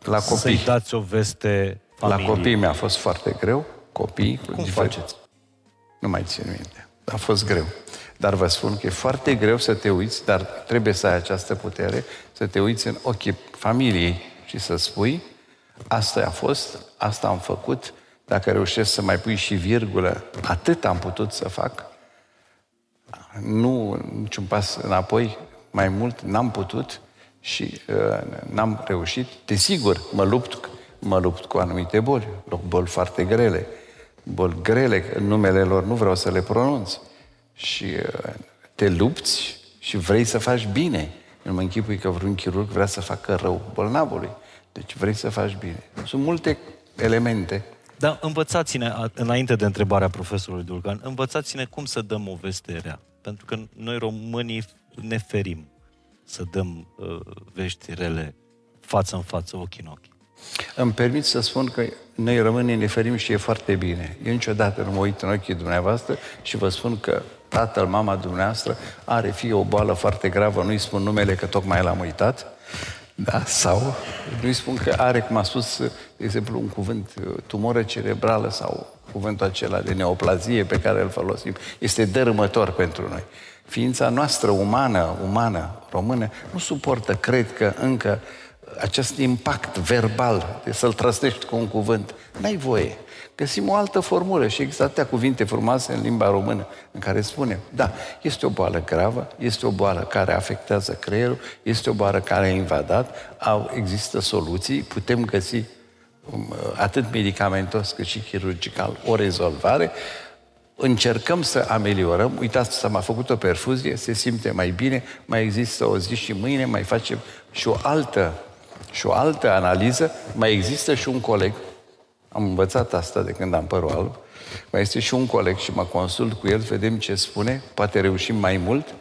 la copii? Să-i dați o veste familiei? La copii mi-a fost foarte greu. Copii, cum faceți? Nu mai țin minte. A fost greu. Dar vă spun că e foarte greu să te uiți, dar trebuie să ai această putere, să te uiți în ochii familiei și să spui, asta a fost, asta am făcut, dacă reușesc să mai pui și virgulă, atât am putut să fac, nu niciun pas înapoi, mai mult n-am putut și n-am reușit. Desigur, mă lupt cu anumite boli, boli foarte grele, numele lor nu vreau să le pronunț. Și te lupți și vrei să faci bine. Nu mă închipui că vreun chirurg vrea să facă rău bolnavului. Deci vrei să faci bine. Sunt multe elemente. Dar învățați-ne, înainte de întrebarea profesorului Dulcan, învățați-ne cum să dăm o veste rea. Pentru că noi românii ne ferim să dăm vești rele față în față, ochi în ochi. Îmi permit să spun că noi românii ne ferim și e foarte bine. Eu niciodată nu mă uit în ochii dumneavoastră și vă spun că tatăl, mama dumneavoastră are fie o boală foarte gravă, nu-i spun numele că tocmai l-am uitat, da, sau nu-i spun că are, cum a spus, de exemplu, un cuvânt, tumoră cerebrală sau cuvântul acela de neoplazie pe care îl folosim. Este dărâmător pentru noi. Ființa noastră umană, română, nu suportă, cred că încă, acest impact verbal, de să-l trăsnești cu un cuvânt, n-ai voie. Găsim o altă formulă și există atâtea cuvinte frumoase în limba română în care spunem, da, este o boală gravă, este o boală care afectează creierul, este o boală care a invadat, există soluții, putem găsi atât medicamentos cât și chirurgical o rezolvare, încercăm să ameliorăm, uitați că m-a făcut o perfuzie, se simte mai bine, mai există o zi și mâine, mai facem și o altă analiză, mai există și un coleg, am învățat asta de când am părul alb, mai este și un coleg și mă consult cu el, vedem ce spune, poate reușim mai mult.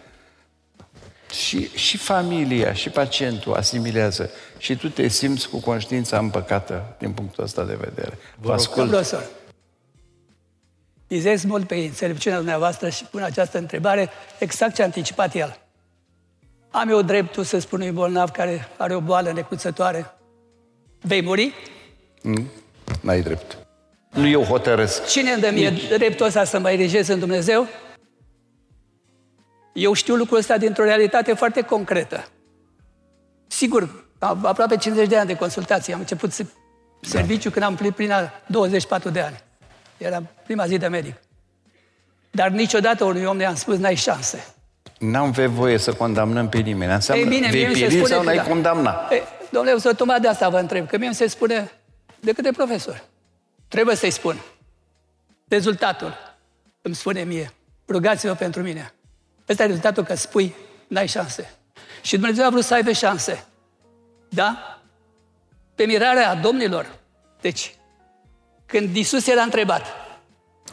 Și familia, și pacientul asimilează. Și tu te simți cu conștiința împăcată din punctul ăsta de vedere. Vă ascult. Mizez mult pe înțelepciunea dumneavoastră și pun această întrebare exact ce a anticipat el. Am eu dreptul să spun unui bolnav care are o boală necuțătoare, vei muri? N-ai drept. Nu eu hotărăsc. Cine îmi dă mie dreptul ăsta să mă erigez în Dumnezeu? Eu știu lucrul ăsta dintr-o realitate foarte concretă. Sigur, am aproape 50 de ani de consultații. Am început serviciu când am plinit prin 24 de ani. Era prima zi de medic. Dar niciodată unui om ne-am spus, n-ai șanse. N-am voie să condamnăm pe nimeni. Înseamnă depilii sau n-ai condamna. Domnule, să tocmai de asta vă întreb, că mie îmi se spune de câte profesori. Trebuie să-i spun. Rezultatul îmi spune mie. Rugați-vă pentru mine. Ăsta e rezultatul, că spui, n-ai șanse. Și Dumnezeu a vrut să aibă șanse. Da? Pe mirarea domnilor. Deci, când Iisus era întrebat,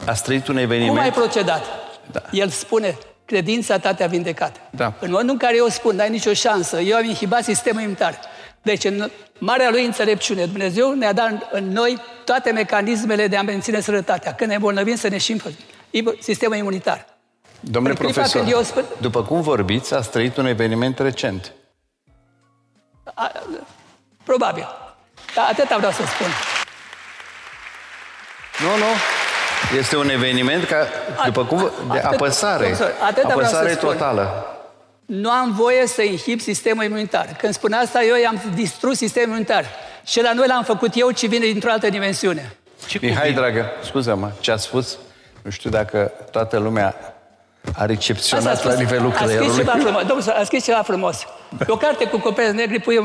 ați trăit un eveniment? Cum ai procedat? Da. El spune, credința ta te-a vindecat. Da. În momentul în care eu spun, n-ai nicio șansă, eu am inhibat sistemul imunitar. Deci, în marea lui înțelepciune, Dumnezeu ne-a dat în noi toate mecanismele de a menține sănătatea. Când ne îmbolnăvim, să ne știm sistemul imunitar. Domnule profesor, spun, după cum vorbiți, ați trăit un eveniment recent. Probabil. Dar atâta vreau să spun. Nu. Este un eveniment ca, după cum, de apăsare. Apăsare totală. Nu am voie să inhib sistemul imunitar. Când spun asta, eu i-am distrus sistemul imunitar. Și la noi l-am făcut eu, ci vine dintr-o altă dimensiune. Mihai, dragă, scuze-mă, ce a spus? Nu știu dacă toată lumea a recepționat la nivelul creierului. A scris ceva frumos. O carte cu coperți negri, pui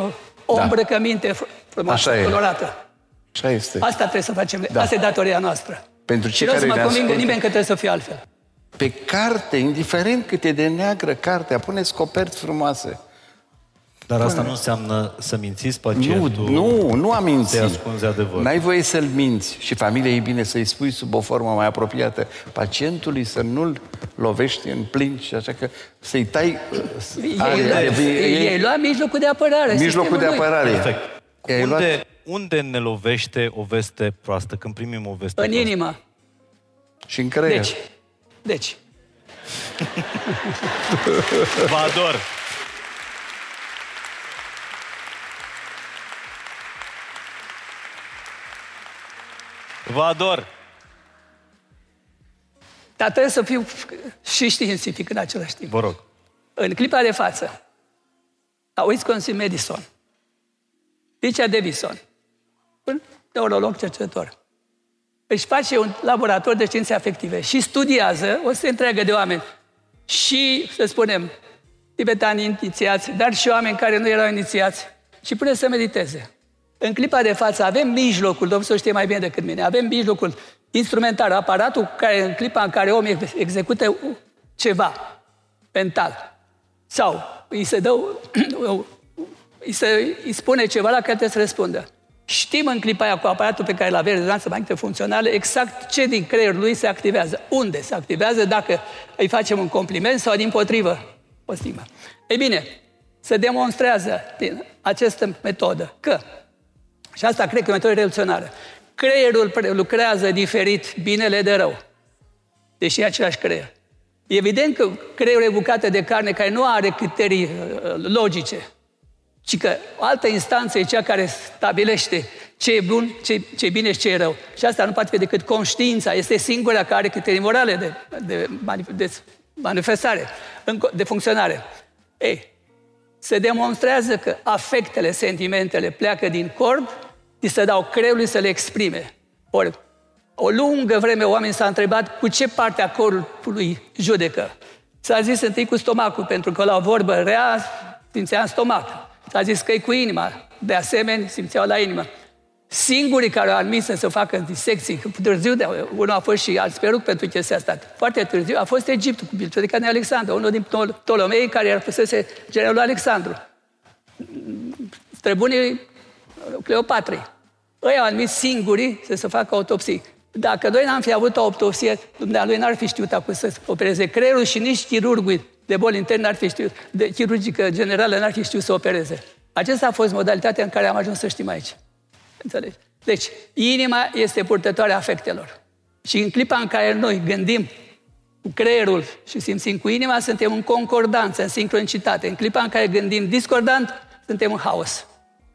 o îmbrăcăminte frumoasă, colorată. Așa este. Asta trebuie să facem. Da. Asta e datoria noastră. Pentru cei care nu se convingă nimeni că trebuie să fie altfel. Pe carte, indiferent cât e de neagră cartea, puneți coperți frumoase. Dar asta nu înseamnă să mințiți pacientul. Nu am mințit. Să-i ascunzi adevărul. N-ai voie să-l minți. Și familia e bine să-i spui sub o formă mai apropiată pacientului, să nu-l lovești în plin și așa, că să-i tai... Ei lua mijlocul de apărare. Mijlocul de apărare. Perfect. Unde ne lovește o veste proastă? Când primim o veste proastă? În inimă. Și în creier. Deci. Vă ador. Vă ador. Dar trebuie să fiu și științific în același timp. Vă rog. În clipa de față, la Wisconsin-Madison, Richard Davison, un neurolog cercetător, își face un laborator de științe afective și studiază o serie întreagă de oameni și, să spunem, tibetani inițiați, dar și oameni care nu erau inițiați, și pune să mediteze. În clipa de față avem mijlocul, domnul să știe mai bine decât mine, avem mijlocul instrumentar, aparatul care în clipa în care omul execută ceva mental sau îi se dă îi spune ceva la care trebuie să răspundă. Știm în clipa aia, cu aparatul pe care îl avea, rezonanță magnetică funcțională, exact ce din creierul lui se activează, unde se activează, dacă îi facem un compliment sau dimpotrivă o stimă. Ei bine, se demonstrează din această metodă că, și asta cred că e o metodă revoluționară, creierul lucrează diferit binele de rău, deși e același creier. Evident că creierul e bucată de carne care nu are criterii logice, ci că o altă instanță e cea care stabilește ce e bun, ce e bine și ce e rău. Și asta nu poate fi decât conștiința. Este singura care are criterii morale de manifestare, de funcționare. Ei, se demonstrează că afectele, sentimentele pleacă din cord, și se dau creierului să le exprime. Ori, o lungă vreme oamenii s-au întrebat cu ce parte a corpului judecă. S-a zis întâi cu stomacul, pentru că la o vorbă rea simțea în stomac. S-a zis că e cu inima. De asemenea, simțeau la inimă. Singurii care au admis să facă disecții, târziu, unul a fost și Alsperuc pentru chestia asta, foarte târziu, a fost Egiptul, cu Gena Alexander, unul din Ptolomei care fusese generalul Alexandru. Străbunii Cleopatrei. Ei au admis singurii să se facă autopsii. Dacă noi n-am fi avut o autopsie, dumnealui n-ar fi știut acum să opereze creierul și nici chirurgul de boli interne n-ar fi știut, de chirurgică generală n-ar fi știut să opereze. Acesta a fost modalitatea în care am ajuns să știm aici. Înțelegi? Deci, inima este purtătoarea afectelor. Și în clipa în care noi gândim cu creierul și simțim cu inima, suntem în concordanță, în sincronicitate. În clipa în care gândim discordant, suntem în haos.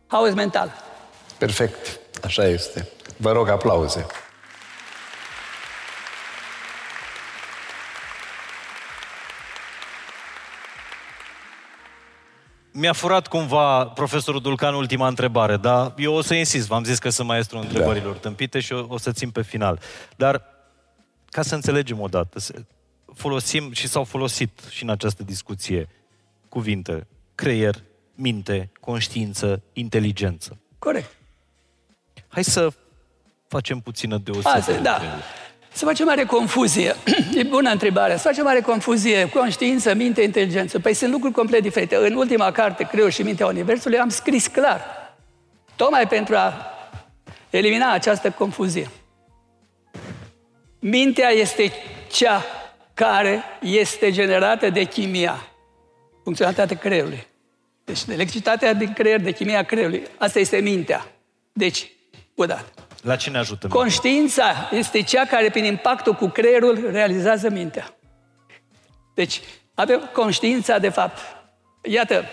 Haos mental. Perfect. Așa este. Vă rog, aplauze. Mi-a furat cumva profesorul Dulcan ultima întrebare, dar eu o să insist. V-am zis că sunt maestrul întrebărilor tâmpite și o să țin pe final. Dar, ca să înțelegem odată, folosim și s-au folosit și în această discuție cuvinte creier, minte, conștiință, inteligență. Corect. Hai să facem puțină deosebire. Da. Să facem mare confuzie. E bună întrebarea. Să facem mare confuzie. Conștiință, minte, inteligență. Păi sunt lucruri complet diferite. În ultima carte, Creierul și mintea Universului, am scris clar. Tocmai pentru a elimina această confuzie. Mintea este cea care este generată de chimia. Funcționalitatea creierului. Deci electricitatea din creier, de chimia creierului. Asta este mintea. Deci, odată. La cine ajută? Conștiința este cea care, prin impactul cu creierul, realizează mintea. Deci, avem conștiința, de fapt. Iată,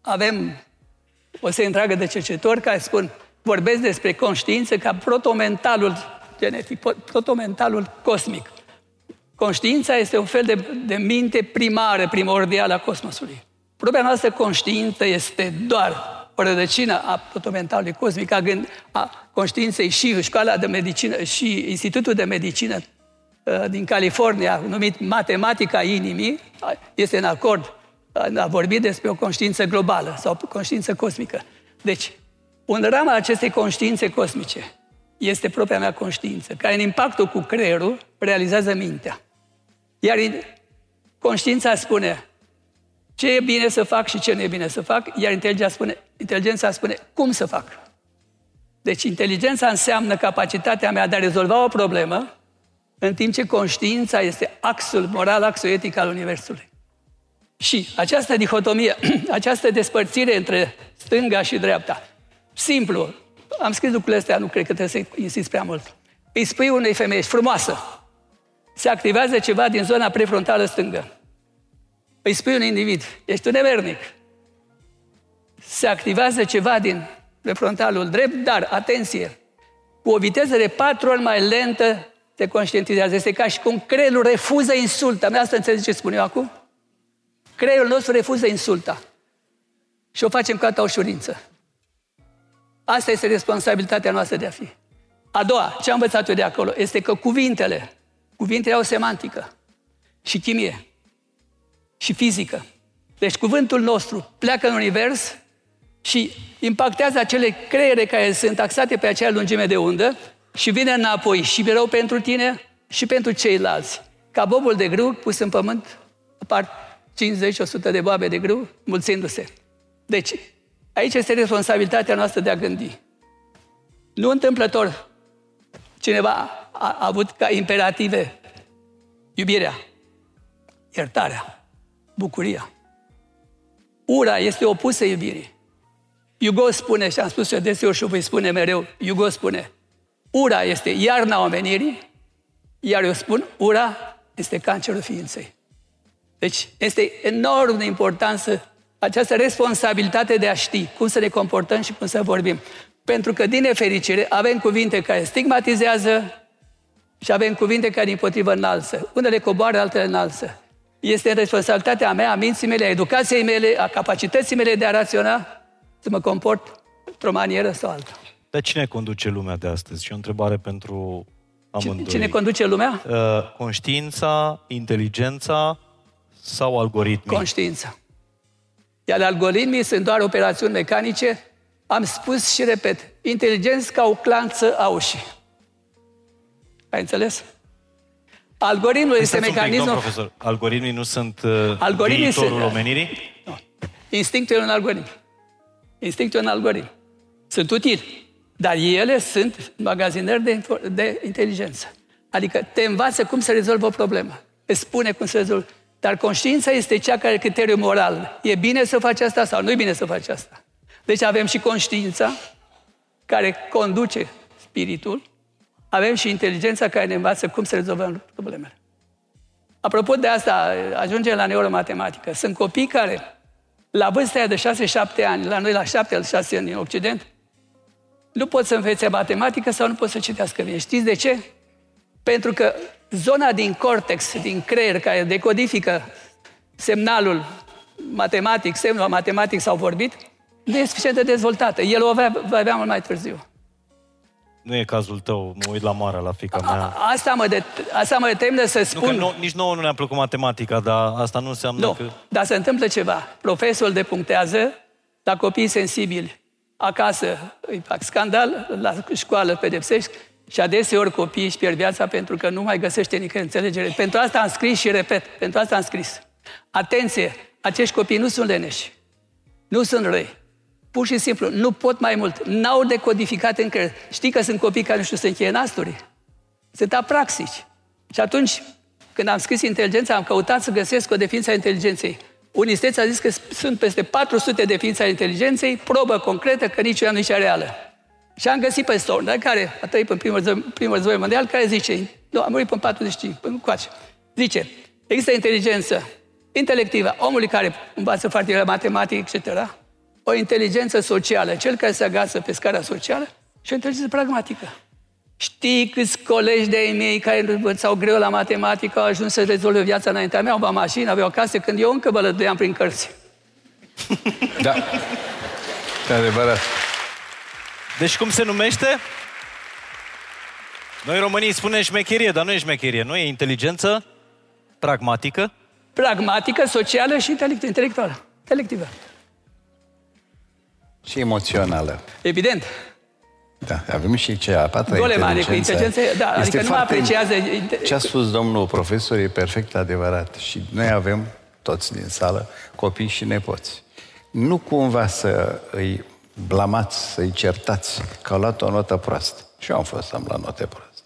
avem o serie întreagă de cercetători care spun, vorbesc despre conștiință ca protomentalul genetic, protomentalul cosmic. Conștiința este un fel de minte primară, primordială a cosmosului. Propria noastră conștiință este doar o rădăcină a protomentalului cosmic, a conștiinței și școala de medicină și Institutul de Medicină din California, numit Matematica Inimii, este în acord a vorbit despre o conștiință globală sau conștiință cosmică. Deci, un ram al acestei conștiințe cosmice este propria mea conștiință, care în impactul cu creierul realizează mintea. Iar conștiința spune ce e bine să fac și ce nu e bine să fac, iar inteligența spune cum să fac. Deci inteligența înseamnă capacitatea mea de a rezolva o problemă, în timp ce conștiința este axul moral, axul etic al Universului. Și această dihotomie, această despărțire între stânga și dreapta, simplu, am scris lucrurile astea, nu cred că trebuie să insist prea mult, îi spui unei femei, ești frumoasă, se activează ceva din zona prefrontală stângă. Îi spui un individ, ești un nemernic. Se activează ceva din prefrontalul drept, dar, atenție, cu o viteză de 4 ori mai lentă te conștientizează. Este ca și cum creierul refuză insulta. Mea asta înțelegi ce spun eu acum? Creierul nostru refuză insulta. Și o facem cu atâta ușurință. Asta este responsabilitatea noastră de a fi. A doua, ce am învățat eu de acolo, este că cuvintele au semantică și chimie. Și fizică. Deci cuvântul nostru pleacă în univers și impactează acele creiere care sunt axate pe acea lungime de undă și vine înapoi și rău pentru tine și pentru ceilalți. Ca bobul de grâu pus în pământ, apar 50-100 de boabe de grâu mulțindu-se. Deci, aici este responsabilitatea noastră de a gândi. Nu întâmplător cineva a avut ca imperative iubirea, iertarea, bucuria. Ura este opusă iubirii. Hugo spune, și am spus eu deseori și voi spune mereu, Hugo spune, ura este iarna omenirii, iar eu spun, ura este cancerul ființei. Deci este enorm de importanță această responsabilitate de a ști cum să ne comportăm și cum să vorbim. Pentru că, din nefericire, avem cuvinte care stigmatizează și avem cuvinte care dimpotrivă înalță. Unele coboară, altele înalță. Este responsabilitatea mea, a minții mele, a educației mele, a capacității mele de a raționa, să mă comport într-o manieră sau alta. Dar cine conduce lumea de astăzi? Și o întrebare pentru amândoi. Cine conduce lumea? Conștiința, inteligența sau algoritmii? Conștiința. Iar algoritmii sunt doar operațiuni mecanice. Am spus și repet, inteligenți ca o clanță a ușii. Ai înțeles? Algoritmul este mecanismul... Profesor, algoritmii nu sunt viitorul omenirii? Nu. Instinctul e un algoritm. Instinctul e un algoritm. Sunt utili, dar ele sunt magazinări de inteligență. Adică te învață cum să rezolvi o problemă. Îți spune cum să rezolvi. Dar conștiința este cea care e criteriul moral. E bine să faci asta sau nu e bine să faci asta? Deci avem și conștiința care conduce spiritul. Avem și inteligența care ne învață cum să rezolvăm problemele. Apropo de asta, ajungem la neuromatematică. Sunt copii care, la vârsta aia de 6-7 ani, la noi la 7-6 ani în Occident, nu pot să învețe matematică sau nu pot să citească bine. Știți de ce? Pentru că zona din cortex, din creier, care decodifică semnalul matematic, semnul matematic sau vorbit, nu e suficient de dezvoltată. El o va avea mult mai târziu. Nu e cazul tău, mă uit la Mara, la fiica mea. Asta mă tem de să spun... Nu, nici nouă nu ne-a plăcut matematica, dar asta nu înseamnă că... Dar se întâmplă ceva. Profesorul depunctează, la copiii sensibili, acasă îi fac scandal, la școală pedepsești și adeseori copiii își pierd viața pentru că nu mai găsește nici înțelegere. Pentru asta am scris și repet, pentru asta am scris. Atenție, acești copii nu sunt leneși, nu sunt răi. Pur și simplu, nu pot mai mult. N-au decodificat încă. Știi că sunt copii care nu știu să încheie nasturii. Sunt apraxici. Și atunci, când am scris inteligența, am căutat să găsesc o definiție a inteligenței. Un isteț a zis că sunt peste 400 de definiții ale inteligenței, probă concretă că nici una nu e cea reală. Și am găsit pe Storner, care a trăit în primul război mondial, care zice, nu, a murit în 45, până coace. Zice, există inteligență intelectivă, omului care învață foarte bine matematic, etc., o inteligență socială, cel care se agață pe scara socială, și o inteligență pragmatică. Știi câți colegi de-ai mei care învățau greu la matematică au ajuns să rezolve viața înaintea mea, aveau mașină, aveau case, când eu încă bălăduiam prin cărți. Da. E adevărat. Deci cum se numește? Noi românii spunem șmecherie, dar nu e șmecherie, nu e inteligență pragmatică? Pragmatică, socială și intelectuală. Intelectivă. Și emoțională. Evident. Da, avem și cea a patra inteligență. Da, adică nu apreciază... Ce a spus domnul profesor e perfect adevărat. Și noi avem, toți din sală, copii și nepoți. Nu cumva să îi blamați, să îi certați că au luat o notă proastă. Și eu am luat note proaste.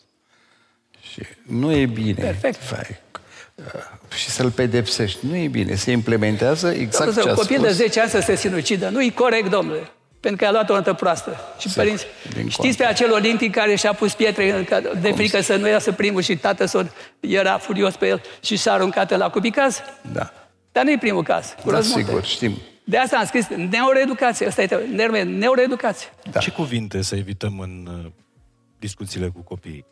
Și nu e bine. Perfect. Și să-l pedepsești. Nu e bine. Se implementează exact ce a spus. Copil de 10 ani să se sinucidă. Nu-i corect, domnule. Pentru că a luat o notă proastă. Și părinți, știți pe acel olimpic care și-a pus pietre de frică să nu iasă primul și tatăl era furios pe el și s-a aruncat la cubicaz? Da. Dar nu e primul caz. Da, sigur, știm. De asta am scris neuroeducație. Asta e neuroeducație. Ce cuvinte să evităm în discuțiile cu copiii?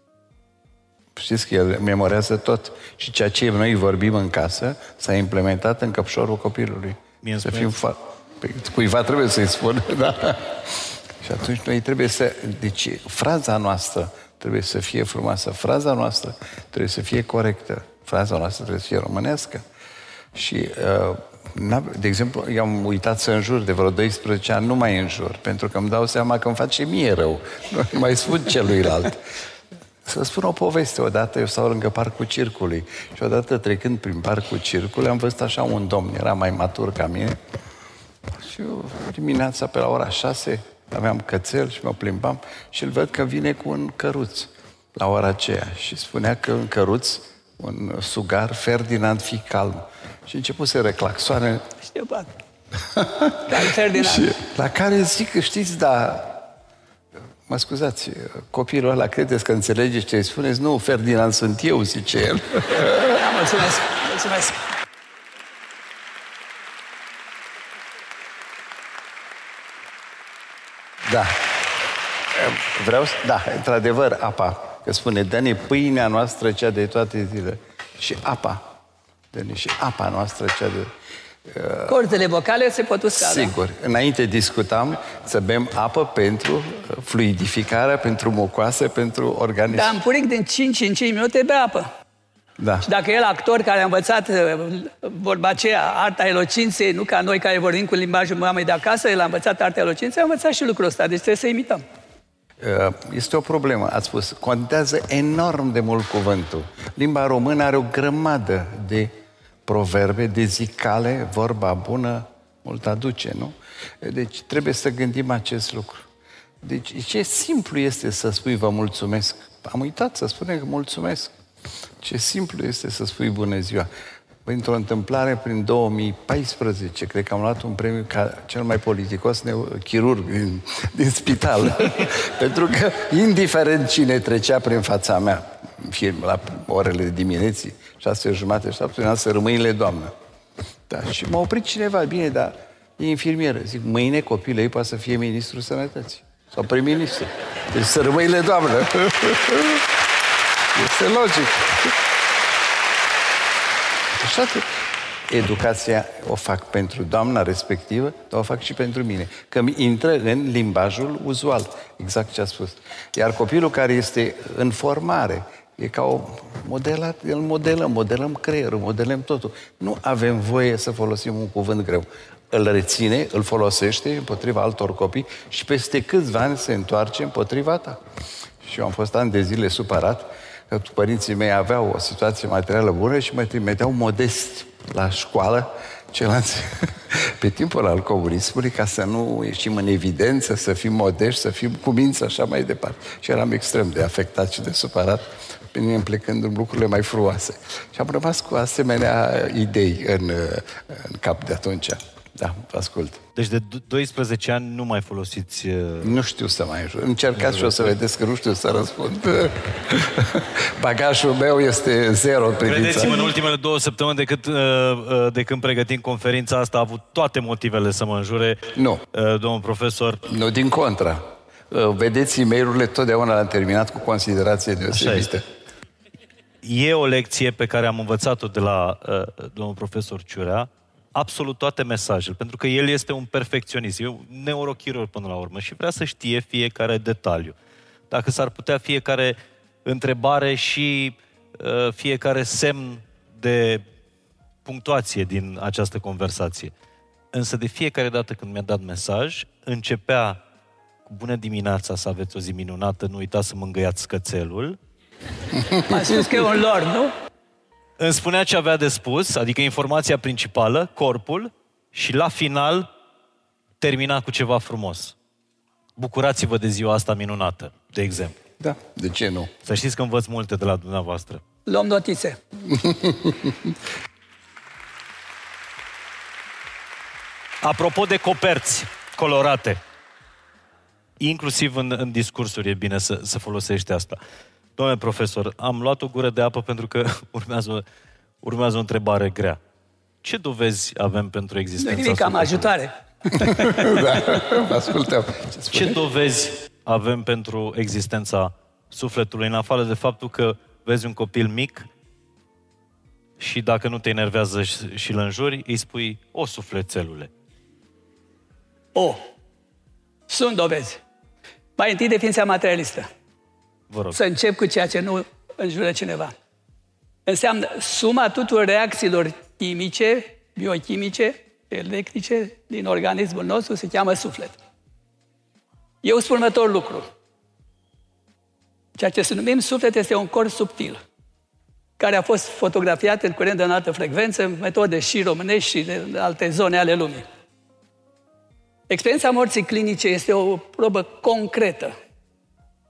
Știți că el memorează tot. Și ceea ce noi vorbim în casă s-a implementat în căpșorul copilului. Să fim cuiva trebuie să-i spun, da? Și atunci noi trebuie să... Deci fraza noastră trebuie să fie frumoasă. Fraza noastră trebuie să fie corectă. Fraza noastră trebuie să fie românească. Și, de exemplu, eu am uitat să înjur de vreo 12 ani, nu mai înjur, pentru că îmi dau seama că îmi face mie rău. Nu mai spun celuilalt. Să spun o poveste. Odată eu stau lângă Parcul Circului și odată trecând prin Parcul Circului am văzut așa un domn, era mai matur ca mine, și eu dimineața pe la ora 6 aveam cățel și mă plimbam și îl văd că vine cu un căruț la ora aceea și spunea că în căruț, un sugar, Ferdinand, fi calm. Și începuseră claxoane. Știu, bă. Ferdinand. La care zic că știți, da. Mă scuzați, copilul ăla, credeți că înțelegeți ce îi spuneți? Nu, Ferdinand, sunt eu, zice el. Da, mulțumesc, mulțumesc. Da. Vreau să... Da, într-adevăr, apa. Că spune, dă-ne pâinea noastră cea de toate zile. Și apa. Dă-ne și apa noastră cea de... Corzele vocale se pot usca. Sigur. Înainte discutam să bem apă pentru fluidificare, pentru mucoase, pentru organism. Dar în puric din 5 în 5 minute bea apă. Da. Și dacă el, actor care a învățat vorba aceea, arta elocinței, nu ca noi care vorbim cu limbajul mamei de acasă, el a învățat arta elocinței, a învățat și lucrul ăsta, deci trebuie să imităm. Este o problemă, ați spus. Contează enorm de mult cuvântul. Limba română are o grămadă de proverbe, de zicale, vorba bună mult aduce, nu? Deci trebuie să gândim acest lucru. Deci ce simplu este să spui vă mulțumesc. Am uitat să spunem că mulțumesc. Ce simplu este să spui bună ziua. Într-o întâmplare, prin 2014, cred că am luat un premiu ca cel mai politicos chirurg din spital. Pentru că, indiferent cine trecea prin fața mea, la orele dimineții, 6:30, 7:00, era să rămâinile doamnă. Da, și m-a oprit cineva, bine, dar e infirmieră. Zic, mâine copilul ei poate să fie ministrul sănătății. Sau prim-ministru. Deci să rămâinile doamnă. Este logic. Așa, educația o fac pentru doamna respectivă, dar o fac și pentru mine. Că mi intră în limbajul uzual, exact ce a spus. Iar copilul care este în formare, e ca o modelă, îl modelăm, modelăm creierul, modelăm totul. Nu avem voie să folosim un cuvânt greu. Îl reține, îl folosește împotriva altor copii și peste câțiva ani se întoarce împotriva ta. Și eu am fost ani de zile supărat că părinții mei aveau o situație materială bună și mă trimiteau modest la școală, celalți pe timpul al comunismului, ca să nu ieșim în evidență, să fim modești, să fim cu minți, așa mai departe. Și eram extrem de afectat și de supărat, până împlecând în lucrurile mai frumoase. Și am rămas cu asemenea idei în cap de atunci. Da, ascult. Deci de 12 ani nu mai folosiți... Nu știu să mai ajung. Încercați și o să vedeți că nu știu să răspund. Bagajul meu este zero în privința. Credeți-mă, în ultimele 2 săptămâni de când pregătim conferința asta, a avut toate motivele să mă înjure. Nu. Domnul profesor... Nu, din contra. Vedeți, e-mail-urile totdeauna le-am terminat cu considerație deosebită. E o lecție pe care am învățat-o de la domnul profesor Ciurea, absolut toate mesajele, pentru că el este un perfecționist, e un neurochirurg până la urmă și vrea să știe fiecare detaliu. Dacă s-ar putea fiecare întrebare și fiecare semn de punctuație din această conversație. Însă de fiecare dată când mi-a dat mesaj, începea cu bună dimineața, să aveți o zi minunată, nu uitați să mă îngăiați scățelul. M-a spus că e un lord, nu? Îmi spunea ce avea de spus, adică informația principală, corpul, și la final termina cu ceva frumos. Bucurați-vă de ziua asta minunată, de exemplu. Da, de ce nu? Să știți că învăț multe de la dumneavoastră. Luăm notițe. Apropo de coperți colorate, inclusiv în discursuri e bine să folosești asta. Domnule profesor, am luat o gură de apă pentru că urmează o întrebare grea. Ce dovezi avem pentru existența supranaturală? Nimic, am ajutare. Da, ascultăm. Ce dovezi avem pentru existența sufletului, în afară de faptul că vezi un copil mic și dacă nu te enervează și îl înjuri, îi spui, o sufletelule. Sunt dovezi. Mai întâi definiția materialistă. Să încep cu ceea ce nu înjură cineva. Înseamnă suma tuturor reacțiilor chimice, biochimice, electrice din organismul nostru se cheamă suflet. Eu spun următorul lucru. Ceea ce se numim suflet este un corp subtil, care a fost fotografiat în curent de înaltă frecvență, în metode și românești și de alte zone ale lumii. Experiența morții clinice este o probă concretă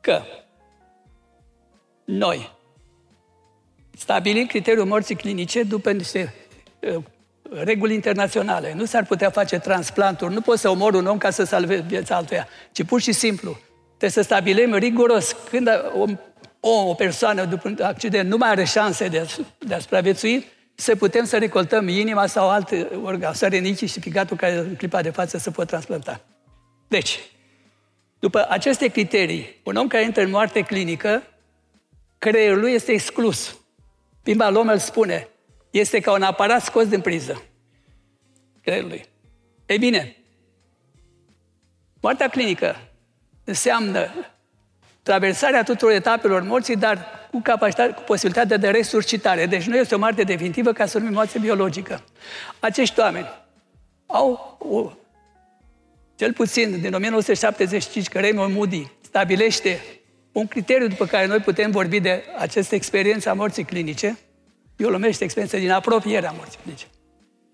că noi stabilim criteriul morții clinice după niște reguli internaționale. Nu s-ar putea face transplanturi, nu poți să omori un om ca să salvezi viața altuia, ci pur și simplu trebuie să stabilim riguros când o persoană după un accident nu mai are șanse de a supraviețui, să putem să recoltăm inima sau alte organe, sărenicii și ficatul care în clipa de față se pot transplanta. Deci, după aceste criterii, un om care intră în moarte clinică, creierul lui este exclus. Limba lui îl spune, este ca un aparat scos din priză. Creierul lui. Ei bine, moartea clinică înseamnă traversarea tuturor etapelor morții, dar cu capacitate, cu posibilitatea de resuscitare. Deci nu este o moarte definitivă, ca să numim moarte biologică. Acești oameni au, cel puțin din 1975, că Remy Moody stabilește un criteriu după care noi putem vorbi de această experiență a morții clinice, eu lumește experiența din apropierea morții clinice.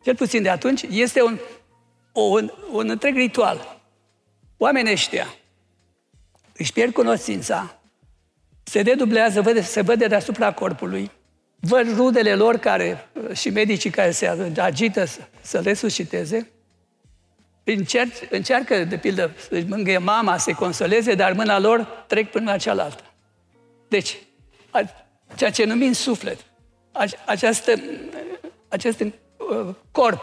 Cel puțin de atunci, este un întreg ritual. Oamenii ăștia își pierd cunoștința, se dedublează, se văd deasupra corpului, văd rudele lor și medicii care se agită să le resusciteze, încearcă, de pildă, să-și mângâie mama, să-i consoleze, dar mâna lor trec până la cealaltă. Deci, ceea ce numim suflet, acest corp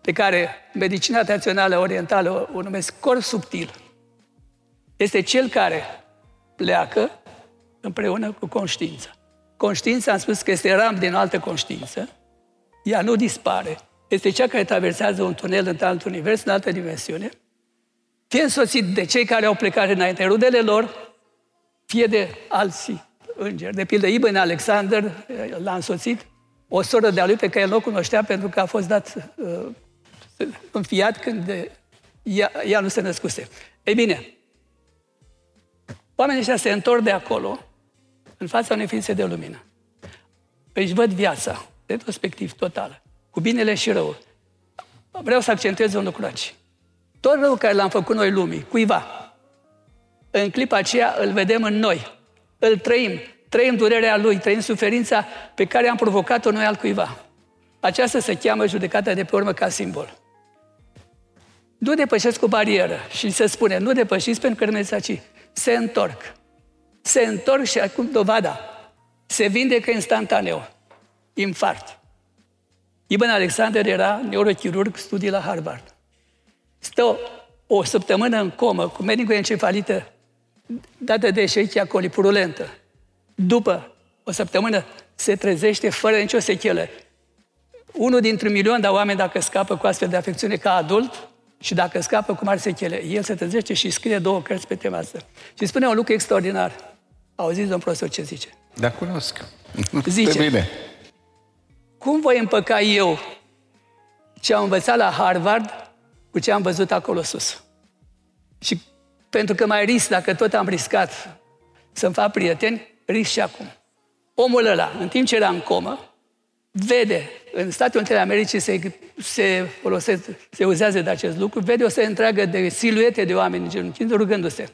pe care medicina tradițională orientală o numesc corp subtil, este cel care pleacă împreună cu conștiința. Conștiința, am spus că este ram din o altă conștiință, ea nu dispare. Este cea care traversează un tunel în alt univers, în altă dimensiune, fie însoțit de cei care au plecat înainte, rudele lor, fie de alții îngeri. De pildă, Eben Alexander l-a însoțit, o soră de-a lui pe care el nu o cunoștea pentru că a fost dat înfiat când ea nu se născuse. Ei bine, oamenii ăștia se întorc de acolo în fața unei ființe de lumină. Își văd viața, retrospectiv, totală, cu binele și răul. Vreau să accentuez un lucru aici. Tot răul care l-am făcut noi lumii, cuiva, în clipa aceea îl vedem în noi, îl trăim, trăim durerea lui, trăim suferința pe care am provocat-o noi altcuiva. Aceasta se cheamă judecata de pe urmă ca simbol. Nu depășesc o barieră și se spune, nu depășiți pentru că rămâneți aici. Se întorc. Se întorc și acum dovada. Se vindecă instantaneu. Infarct. Eben Alexander era neurochirurg, studii la Harvard. Stă o săptămână în comă cu meningoencefalită dată de Escherichia coli purulentă. După o săptămână se trezește fără nicio sechelă. Unul dintre un milion de oameni dacă scapă cu astfel de afecțiune ca adult și dacă scapă cu mari sechele, el se trezește și scrie două cărți pe tema asta. Și spune un lucru extraordinar. Auziți, domn profesor, ce zice? Da, cunosc. Zice, cum voi împăca eu ce am învățat la Harvard cu ce am văzut acolo sus? Și pentru că mai risc, dacă tot am riscat să-mi fac prieteni, risc și acum. Omul ăla, în timp ce era în comă, vede, în Statele Unite ale Americii se uzează de acest lucru, vede o serie întreagă de siluete de oameni în genunchi, rugându-se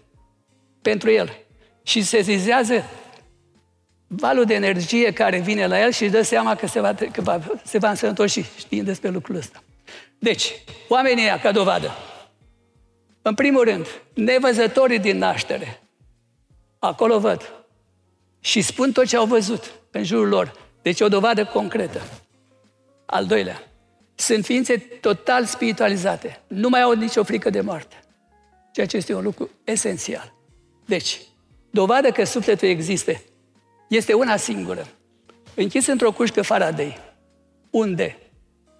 pentru el. Și se zizează valul de energie care vine la el și își dă seama că se va însănătoși, știind despre lucrul ăsta. Deci, oamenii ăia, ca dovadă, în primul rând, nevăzătorii din naștere, acolo văd și spun tot ce au văzut în jurul lor. Deci o dovadă concretă. Al doilea, sunt ființe total spiritualizate. Nu mai au nicio frică de moarte. Ceea ce este un lucru esențial. Deci, dovadă că sufletul există este una singură. Închis într-o cușcă Faraday. Unde?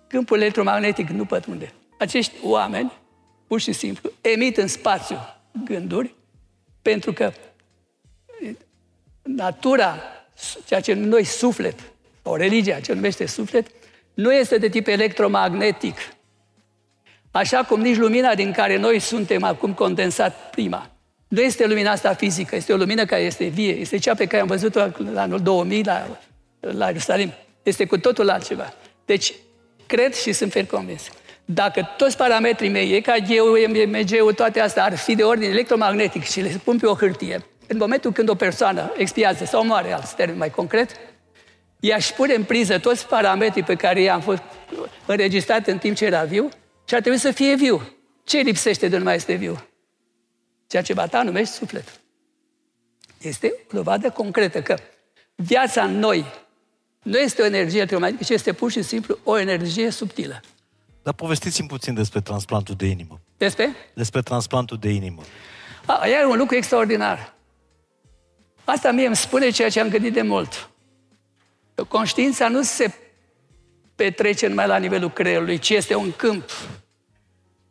Câmpul electromagnetic nu pătrunde. Acești oameni, pur și simplu, emit în spațiu gânduri pentru că natura, ceea ce noi suflet, sau religia ce numește suflet, nu este de tip electromagnetic. Așa cum nici lumina din care noi suntem acum condensat prima. Nu este lumina asta fizică, este o lumină care este vie, este cea pe care am văzut-o la anul 2000 la Ierusalim. Este cu totul altceva. Deci, cred și sunt ferm convins. Dacă toți parametrii mei, EKG-ul, EMG-ul, toate astea ar fi de ordine electromagnetic și le pun pe o hârtie, în momentul când o persoană expiază sau moare, alt termen mai concret, ea își pune în priză toți parametrii pe care i-am fost înregistrat în timp ce era viu și ar trebui să fie viu. Ce lipsește de nu mai este viu? Ceea ce ta numești suflet. Este o dovadă concretă că viața în noi nu este o energie electromagnetică, ci este pur și simplu o energie subtilă. Dar povestiți-mi puțin despre transplantul de inimă. Despre? Despre transplantul de inimă. Aia e un lucru extraordinar. Asta mie îmi spune ceea ce am gândit de mult. Conștiința nu se petrece numai la nivelul creierului, ci este un câmp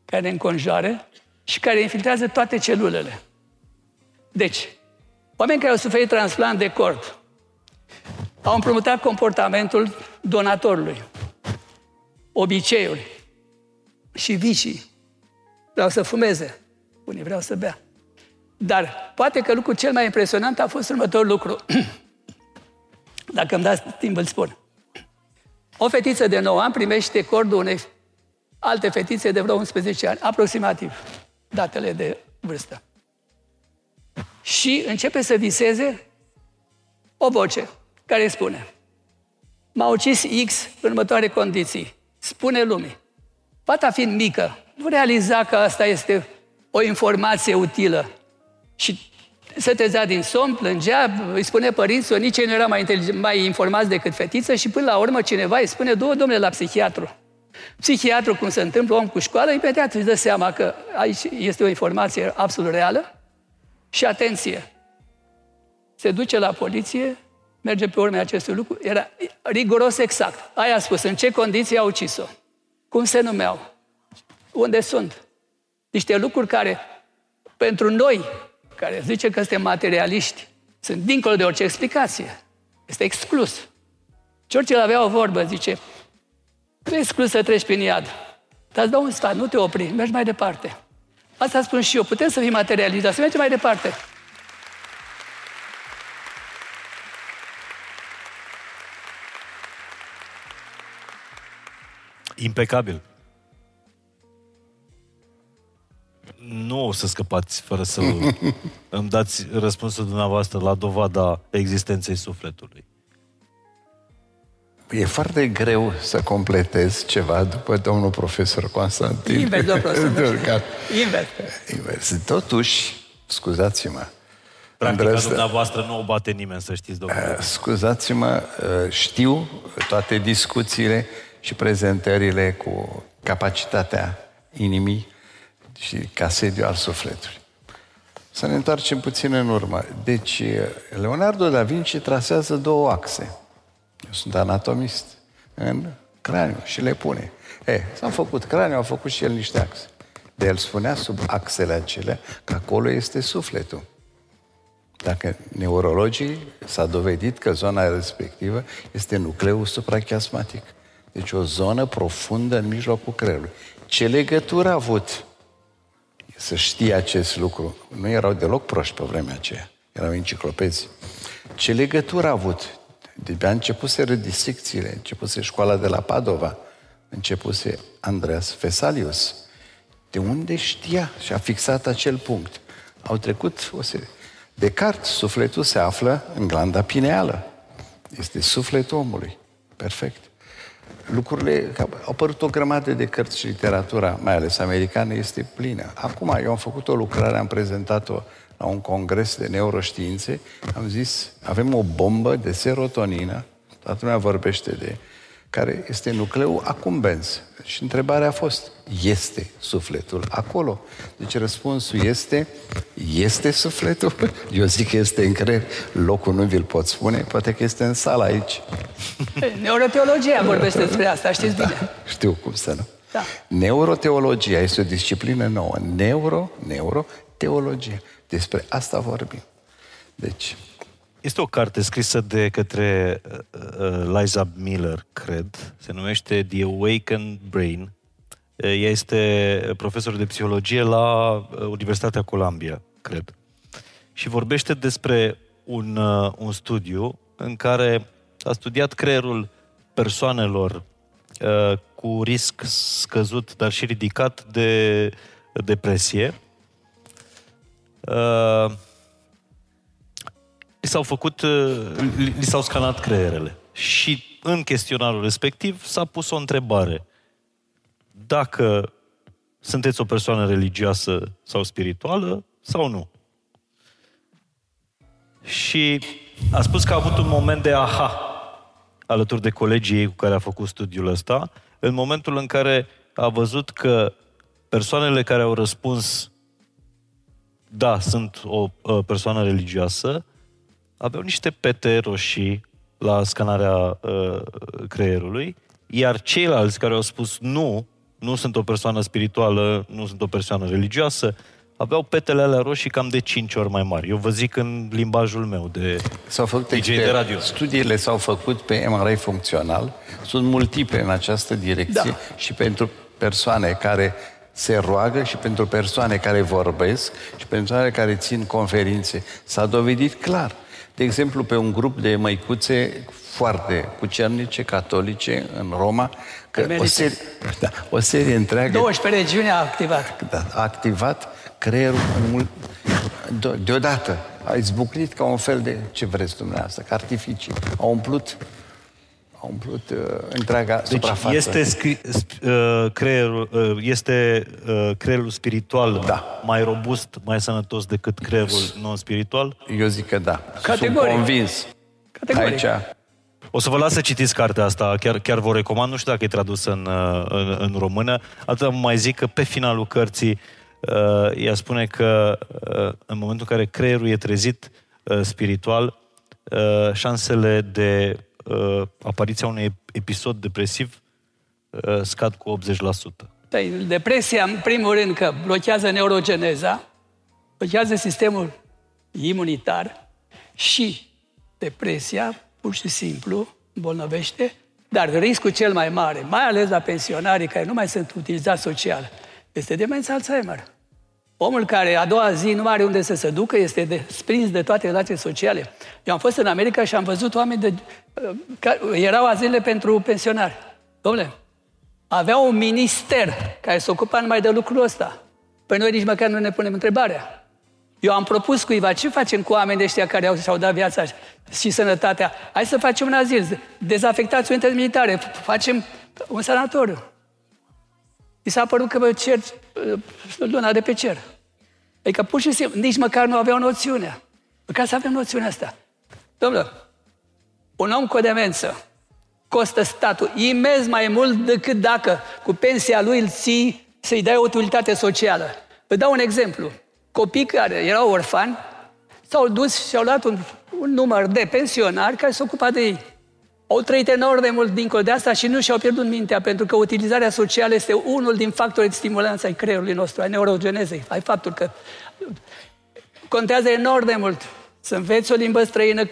care ne înconjoară și care infiltrează toate celulele. Deci, oamenii care au suferit transplant de cord au împrumutat comportamentul donatorului, obiceiuri și vicii. Vreau să fumeze, unii vreau să bea. Dar poate că lucrul cel mai impresionant a fost următorul lucru. Dacă îmi dați timp, îl spun. O fetiță de 9 ani primește cordul unei alte fetițe de vreo 11 ani, aproximativ, datele de vârstă. Și începe să viseze o voce care spune: m-a ucis X în următoare condiții. Spune lumii. Fata fiind mică, nu realiza că asta este o informație utilă. Și se trezea din somn, plângea, îi spune părinților, nici ei nu erau mai informați decât fetiță și până la urmă cineva îi spune, du-o, domnule, la psihiatru. Psihiatru, cum se întâmplă, om cu școală, imediat își dă seama că aici este o informație absolut reală și atenție, se duce la poliție, merge pe urmele acestui lucru, era riguros exact. Aia a spus, în ce condiții au ucis-o? Cum se numeau? Unde sunt? Niște lucruri care, pentru noi, care zice că suntem materialiști, sunt dincolo de orice explicație. Este exclus. Churchill avea o vorbă, zice, nu e exclus să treci prin iad, dar îți dau un sfat, nu te opri, mergi mai departe. Asta spun și eu, putem să fim materialiști, dar să mergem mai departe. Impecabil. Nu o să scăpați fără să îmi dați răspunsul dumneavoastră la dovada existenței sufletului. E foarte greu să completez ceva după domnul profesor Constantin. Invers, Invers. Totuși, scuzați-mă. Practica dumneavoastră nu o bate nimeni, să știți, domnule. Scuzați-mă, știu toate discuțiile și prezentările cu capacitatea inimii și casediu al sufletului. Să ne întoarcem puțin în urmă. Deci, Leonardo da Vinci trasează două axe. Eu sunt anatomist. În craniu și le pune. S-a făcut craniu, a făcut și el niște axe. De el spunea sub axele acelea că acolo este sufletul. Dacă neurologii s-a dovedit că zona respectivă este nucleul suprachiasmatic. Deci o zonă profundă în mijlocul creierului. Ce legătură a avut? Să știe acest lucru. Nu erau deloc proști pe vremea aceea. Erau enciclopedii. Ce legătură a avut? De-abia începuse redisecțiile, începuse școala de la Padova, începuse Andreas Vesalius. De unde știa și a fixat acel punct? Au trecut o serie. Descartes, sufletul se află în glanda pineală. Este sufletul omului. Perfect. Lucrurile, au apărut o grămadă de cărți și literatura, mai ales americană, este plină. Acum, eu am făcut o lucrare, am prezentat-o la un congres de neuroștiințe, am zis, avem o bombă de serotonină, toată lumea vorbește de, care este nucleul accumbens. Și întrebarea a fost, este sufletul acolo? Deci răspunsul este sufletul? Eu zic că este în creier. Locul nu vi-l pot spune, poate că este în sala aici. Neuroteologia vorbește despre asta, știți bine? Da, știu cum să nu. Da. Neuroteologia este o disciplină nouă. Neuroteologia. Despre asta vorbim. Deci... Este o carte scrisă de către Lisa Miller, cred. Se numește The Awakened Brain. Ea este profesor de psihologie la Universitatea Columbia, cred. Și vorbește despre un studiu în care a studiat creierul persoanelor cu risc scăzut, dar și ridicat de depresie. Li s-au scanat creierele și în chestionarul respectiv s-a pus o întrebare. Dacă sunteți o persoană religioasă sau spirituală sau nu? Și a spus că a avut un moment de aha alături de colegii ei cu care a făcut studiul ăsta, în momentul în care a văzut că persoanele care au răspuns da, sunt o persoană religioasă, aveau niște pete roșii la scanarea creierului, iar ceilalți care au spus nu sunt o persoană spirituală, nu sunt o persoană religioasă, aveau petele alea roșii cam de 5 ori mai mari. Eu vă zic în limbajul meu de DJ de radio. Studiile s-au făcut pe MRI funcțional, sunt multiple în această direcție și pentru persoane care se roagă și pentru persoane care vorbesc și pentru persoane care țin conferințe. S-a dovedit clar. De exemplu, pe un grup de măicuțe foarte cucernice, catolice, în Roma, că o serie întreagă... 12 regiuni a activat. Da, a activat creierul deodată. A izbucnit ca un fel de, ce vreți dumneavoastră, ca artificii. Au umplut întreaga suprafață. Este creierul spiritual mai robust, mai sănătos decât creierul non-spiritual? Eu zic că da. Categoric. Sunt convins. Categoric. Aici. O să vă las să citiți cartea asta, chiar vă recomand, nu știu dacă e tradusă în română. Atât mai zic că pe finalul cărții ea spune că în momentul în care creierul e trezit spiritual, șansele de apariția unui episod depresiv scad cu 80%. Păi, depresia, în primul rând, că blochează neurogeneza, blochează sistemul imunitar și depresia, pur și simplu, îmbolnăvește, dar riscul cel mai mare, mai ales la pensionarii care nu mai sunt utilizați social, este demența Alzheimer. Omul care a doua zi nu are unde să se ducă, este desprins de toate relațiile sociale. Eu am fost în America și am văzut oameni care erau azile pentru pensionari. Dom'le, avea un minister care se ocupa numai de lucrul ăsta. Păi noi nici măcar nu ne punem întrebarea. Eu am propus cuiva, ce facem cu oamenii ăștia care și-au dat viața și sănătatea? Hai să facem un azil, dezafectați unități militare, facem un sanatoriu. I s-a părut că cer, luna de pe cer. Adică pur și simplu, nici măcar nu aveau noțiunea. Măcar să avem noțiunea asta. Domnule, un om cu o demență costă statul imens mai mult decât dacă cu pensia lui îl ții să-i dai o utilitate socială. Vă dau un exemplu. Copii care erau orfani s-au dus și au luat un număr de pensionari care se ocupa de ei. Au trăit enorm de mult dincolo de asta și nu și-au pierdut mintea, pentru că utilizarea socială este unul din factorii de stimulanță ai creierului nostru, ai neurogenezei, ai faptul că contează enorm de mult să înveți o limbă străină,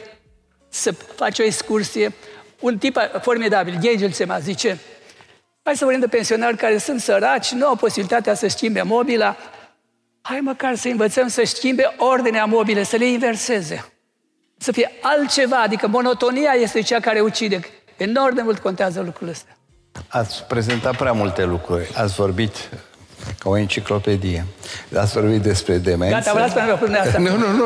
să faci o excursie. Un tip formidabil, Ghegelseman, zice, hai să vorbim de pensionari care sunt săraci, nu au posibilitatea să schimbe mobila, hai măcar să învățăm să schimbe ordinea mobile, să le inverseze. Să fie altceva, adică monotonia este cea care ucide. Enorm de mult contează lucrul ăsta. Ați prezentat prea multe lucruri. Ați vorbit ca o enciclopedie. Ați vorbit despre demență. Gata, vreau să mă răspund asta.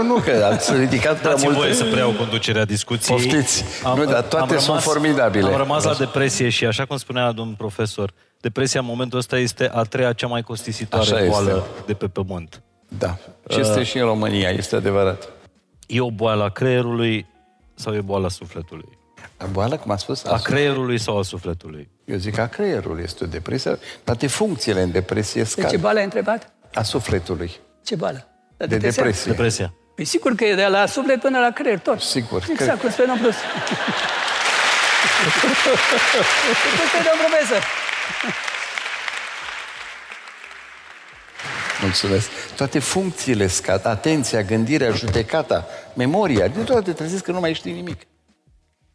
Nu, că ați ridicat prea multe. Dați-mi voie să preiau conducerea discuției. Poftiți. Dar toate sunt formidabile. Am rămas la depresie și, așa cum spunea domnul profesor, depresia în momentul ăsta este a treia cea mai costisitoare boală de pe pământ. Da. Și este și în România, este adevărat. E o boală a creierului sau e boala sufletului? Boală, cum a spus? A creierului sau a sufletului? Eu zic a creierului este o depresie, toate funcțiile în depresie scad. De ce boală ai întrebat? A sufletului. Ce boală? De depresie. Depresia. Păi sigur că e de la suflet până la creier, tot. Sigur. Exact, cum spune domnul profesor. Cum spune domnul profesor. Mulțumesc. Toate funcțiile scad, atenția, gândirea, judecata, memoria, din toate trezesc că nu mai știi nimic.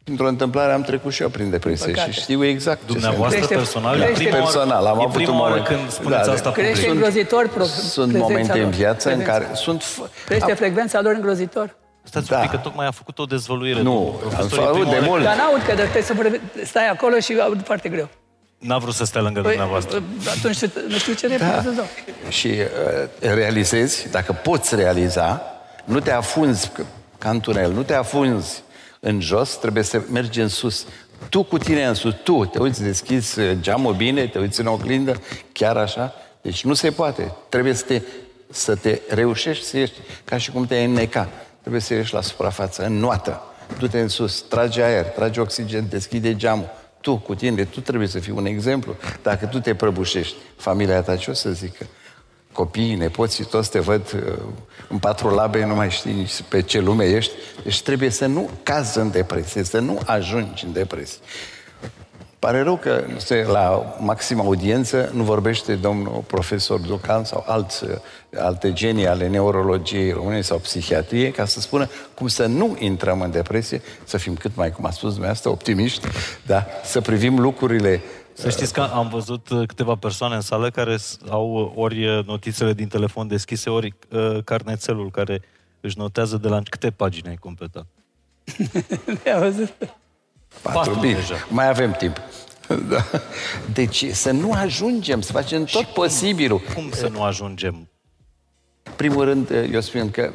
Într-o întâmplare am trecut și eu prin depresie și știu exact dumneavoastră personal. Personal, am avut un moment când spuneți asta public. Crește îngrozitor sunt momente în viață în care sunt... Crește frecvența lor îngrozitor. Stați un pic, că tocmai a făcut o dezvăluire. Nu, am făcut de mult. Dar n-aud, că trebuie să stai acolo și aud foarte greu. N-a vrut să stea lângă dumneavoastră. Atunci nu știu ce reprezentăm. Da. Și realizezi, dacă poți realiza, nu te afunzi ca în tunel, nu te afunzi în jos, trebuie să mergi în sus. Tu cu tine în sus, tu te uiți, deschizi geamul bine, te uiți în oglindă, chiar așa. Deci nu se poate. Trebuie să te reușești să ieși ca și cum te-ai înneca. Trebuie să ieși la suprafață, în noată. Du-te în sus, trage aer, trage oxigen, deschide geamul. Tu, cu tine, tu trebuie să fii un exemplu. Dacă tu te prăbușești, familia ta ce o să zică? Copiii, nepoții, toți te văd în patru labe, nu mai știi nici pe ce lume ești. Deci trebuie să nu cazi în depresie, să nu ajungi în depresie. Pare rău că la maximă audiență nu vorbește domnul profesor Dulcan sau alte genii ale neurologiei române sau psihiatrie ca să spună cum să nu intrăm în depresie, să fim cât mai, cum a spus dumneavoastră, optimiști, dar să privim lucrurile. Să știți că am văzut câteva persoane în sală care au ori notițele din telefon deschise, ori carnețelul care își notează de la câte pagini ai completat. Ne-am văzut. 4 mai avem timp. Da. Deci să nu ajungem, să facem tot posibilul. Cum să nu ajungem? Primul rând, eu spun că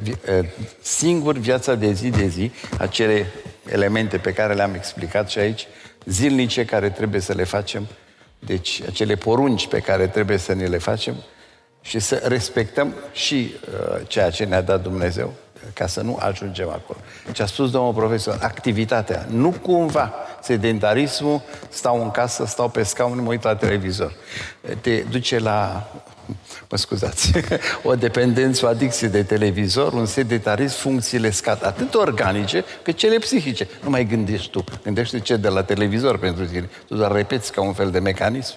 singur viața de zi de zi, acele elemente pe care le-am explicat și aici, zilnice care trebuie să le facem, deci acele porunci pe care trebuie să ne le facem și să respectăm și ceea ce ne-a dat Dumnezeu, ca să nu ajungem acolo. Ce a spus domnul profesor, activitatea. Nu cumva sedentarismul, stau în casă, stau pe scaun, mă uit la televizor. Te duce la, mă scuzați, o dependență, o adicție de televizor, un sedentarism, funcțiile scad, atât organice, cât cele psihice. Nu mai gândești tu, gândește ce de la televizor pentru tine. Tu doar repeți ca un fel de mecanism.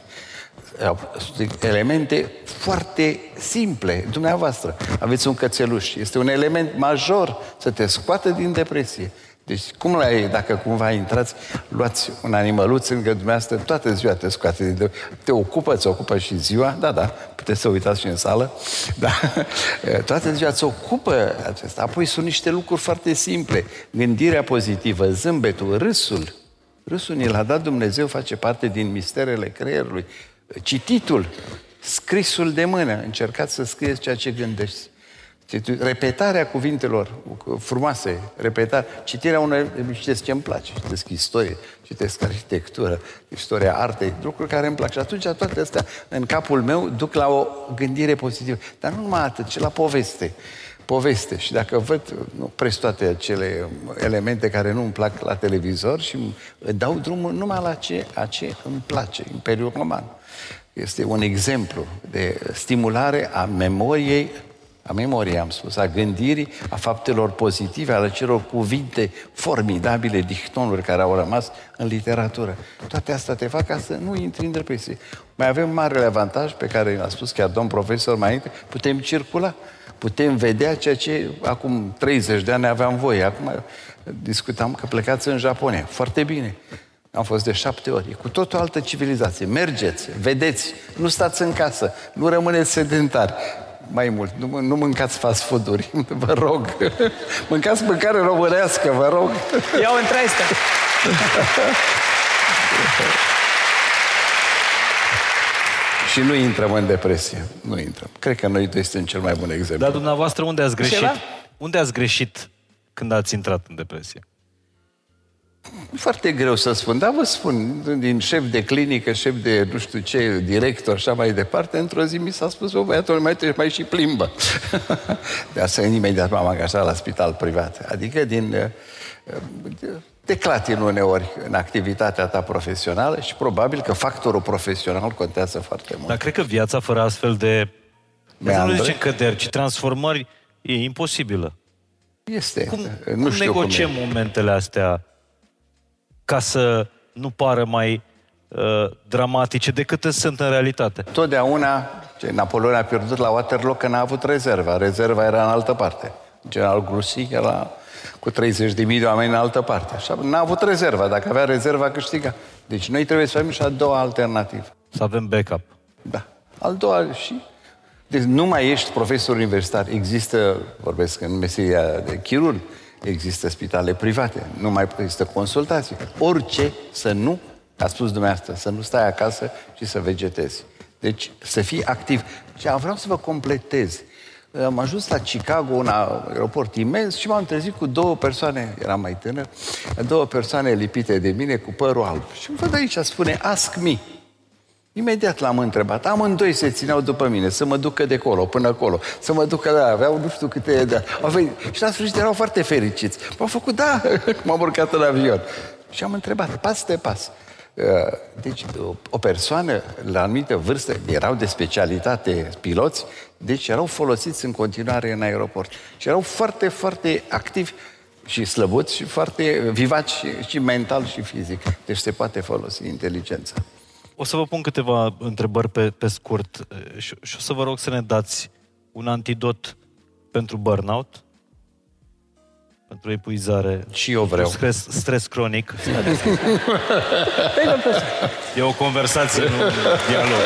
Sunt elemente foarte simple. Dumneavoastră aveți un cățeluș. Este un element major să te scoată din depresie. Deci cum la ei, dacă cumva intrați, luați un animăluț, încă dumneavoastră toată ziua te scoate din depresie. Te ocupă, ți ocupă și ziua. Da, da, puteți să uitați și în sală. Da. Toată ziua ți ocupă acesta. Apoi sunt niște lucruri foarte simple. Gândirea pozitivă, zâmbetul, râsul. Râsul ni l-a dat Dumnezeu, face parte din misterele creierului. Cititul, scrisul de mână, încercați să scrieți ceea ce gândești. Repetarea cuvintelor frumoase, citirea unor citesc ce îmi place, citesc istorie, citesc arhitectură, istoria artei, lucruri care îmi plac. Și atunci toate astea în capul meu duc la o gândire pozitivă. Dar nu numai atât, ci la poveste. Poveste. Și dacă văd pres toate acele elemente care nu îmi plac la televizor și dau drumul numai la ce îmi place. Imperiul Roman este un exemplu de stimulare a memoriei, a gândirii, a faptelor pozitive, ale celor cuvinte formidabile, dihtonuri care au rămas în literatură. Toate astea te fac ca să nu intri în depresie. Mai avem marele avantaj pe care l-a spus chiar domn profesor mai înainte, putem circula. Putem vedea ceea ce acum 30 de ani aveam voie. Acum discutam că plecați în Japonia. Foarte bine. Am fost de 7 ori. E cu tot o altă civilizație. Mergeți, vedeți, nu stați în casă, nu rămâneți sedentari. Mai mult, nu mâncați fast food-uri, vă rog. Mâncați mâncare românească, vă rog. Iau în trestă. Și nu intrăm în depresie. Nu intrăm. Cred că noi doi suntem cel mai bun exemplu. Dar dumneavoastră unde ați greșit? Ceva? Unde ați greșit când ați intrat în depresie? Foarte greu să spun, dar vă spun, din șef de clinică, șef de nu știu ce, director, așa mai departe, într-o zi mi s-a spus, bă, băiatul, mai și plimbă. De asta imediat m-am angajat la spital privat. Adică din... te clatin uneori în activitatea ta profesională și probabil că factorul profesional contează foarte mult. Dar cred că viața fără astfel de... Nu zicem căderi, ci transformări e imposibilă. Este. Cum negociem momentele astea ca să nu pară mai dramatice decât sunt în realitate? Totdeauna Napoleon a pierdut la Waterloo că n-a avut rezerva. Rezerva era în altă parte. General Grussi era... cu 30.000 de oameni în altă parte. Așa, n-a avut rezerva. Dacă avea rezerva, câștiga. Deci noi trebuie să avem și a doua alternativă. Să avem backup. Da. Al doua și... Deci nu mai ești profesor universitar. Există, vorbesc în meseria de chirurg, există spitale private, nu mai există consultații. Orice să nu, a spus dumneavoastră, să nu stai acasă și să vegetezi. Deci să fii activ. Și vreau să vă completez. Am ajuns la Chicago, un aeroport imens, și m-am trezit cu 2 persoane, eram mai tânăr, 2 persoane lipite de mine cu părul alb. Și îmi văd aici, spune, ask me. Imediat l-am întrebat. Amândoi se țineau după mine, să mă ducă de colo, până acolo, să mă ducă, da, aveau nu știu câte... Da. Și la sfârșit erau foarte fericiți. M-am făcut, da, m-am urcat în avion. Și am întrebat, pas de pas. Deci, o persoană la anumită vârstă, erau de specialitate piloți, deci erau folosiți în continuare în aeroport. Și erau foarte, foarte activi și slăbuți și foarte vivaci și mental și fizic. Deci se poate folosi inteligența. O să vă pun câteva întrebări pe scurt și o să vă rog să ne dați un antidot pentru burnout, pentru epuizare. Și eu vreau. Stres cronic. E o conversație, nu un dialog.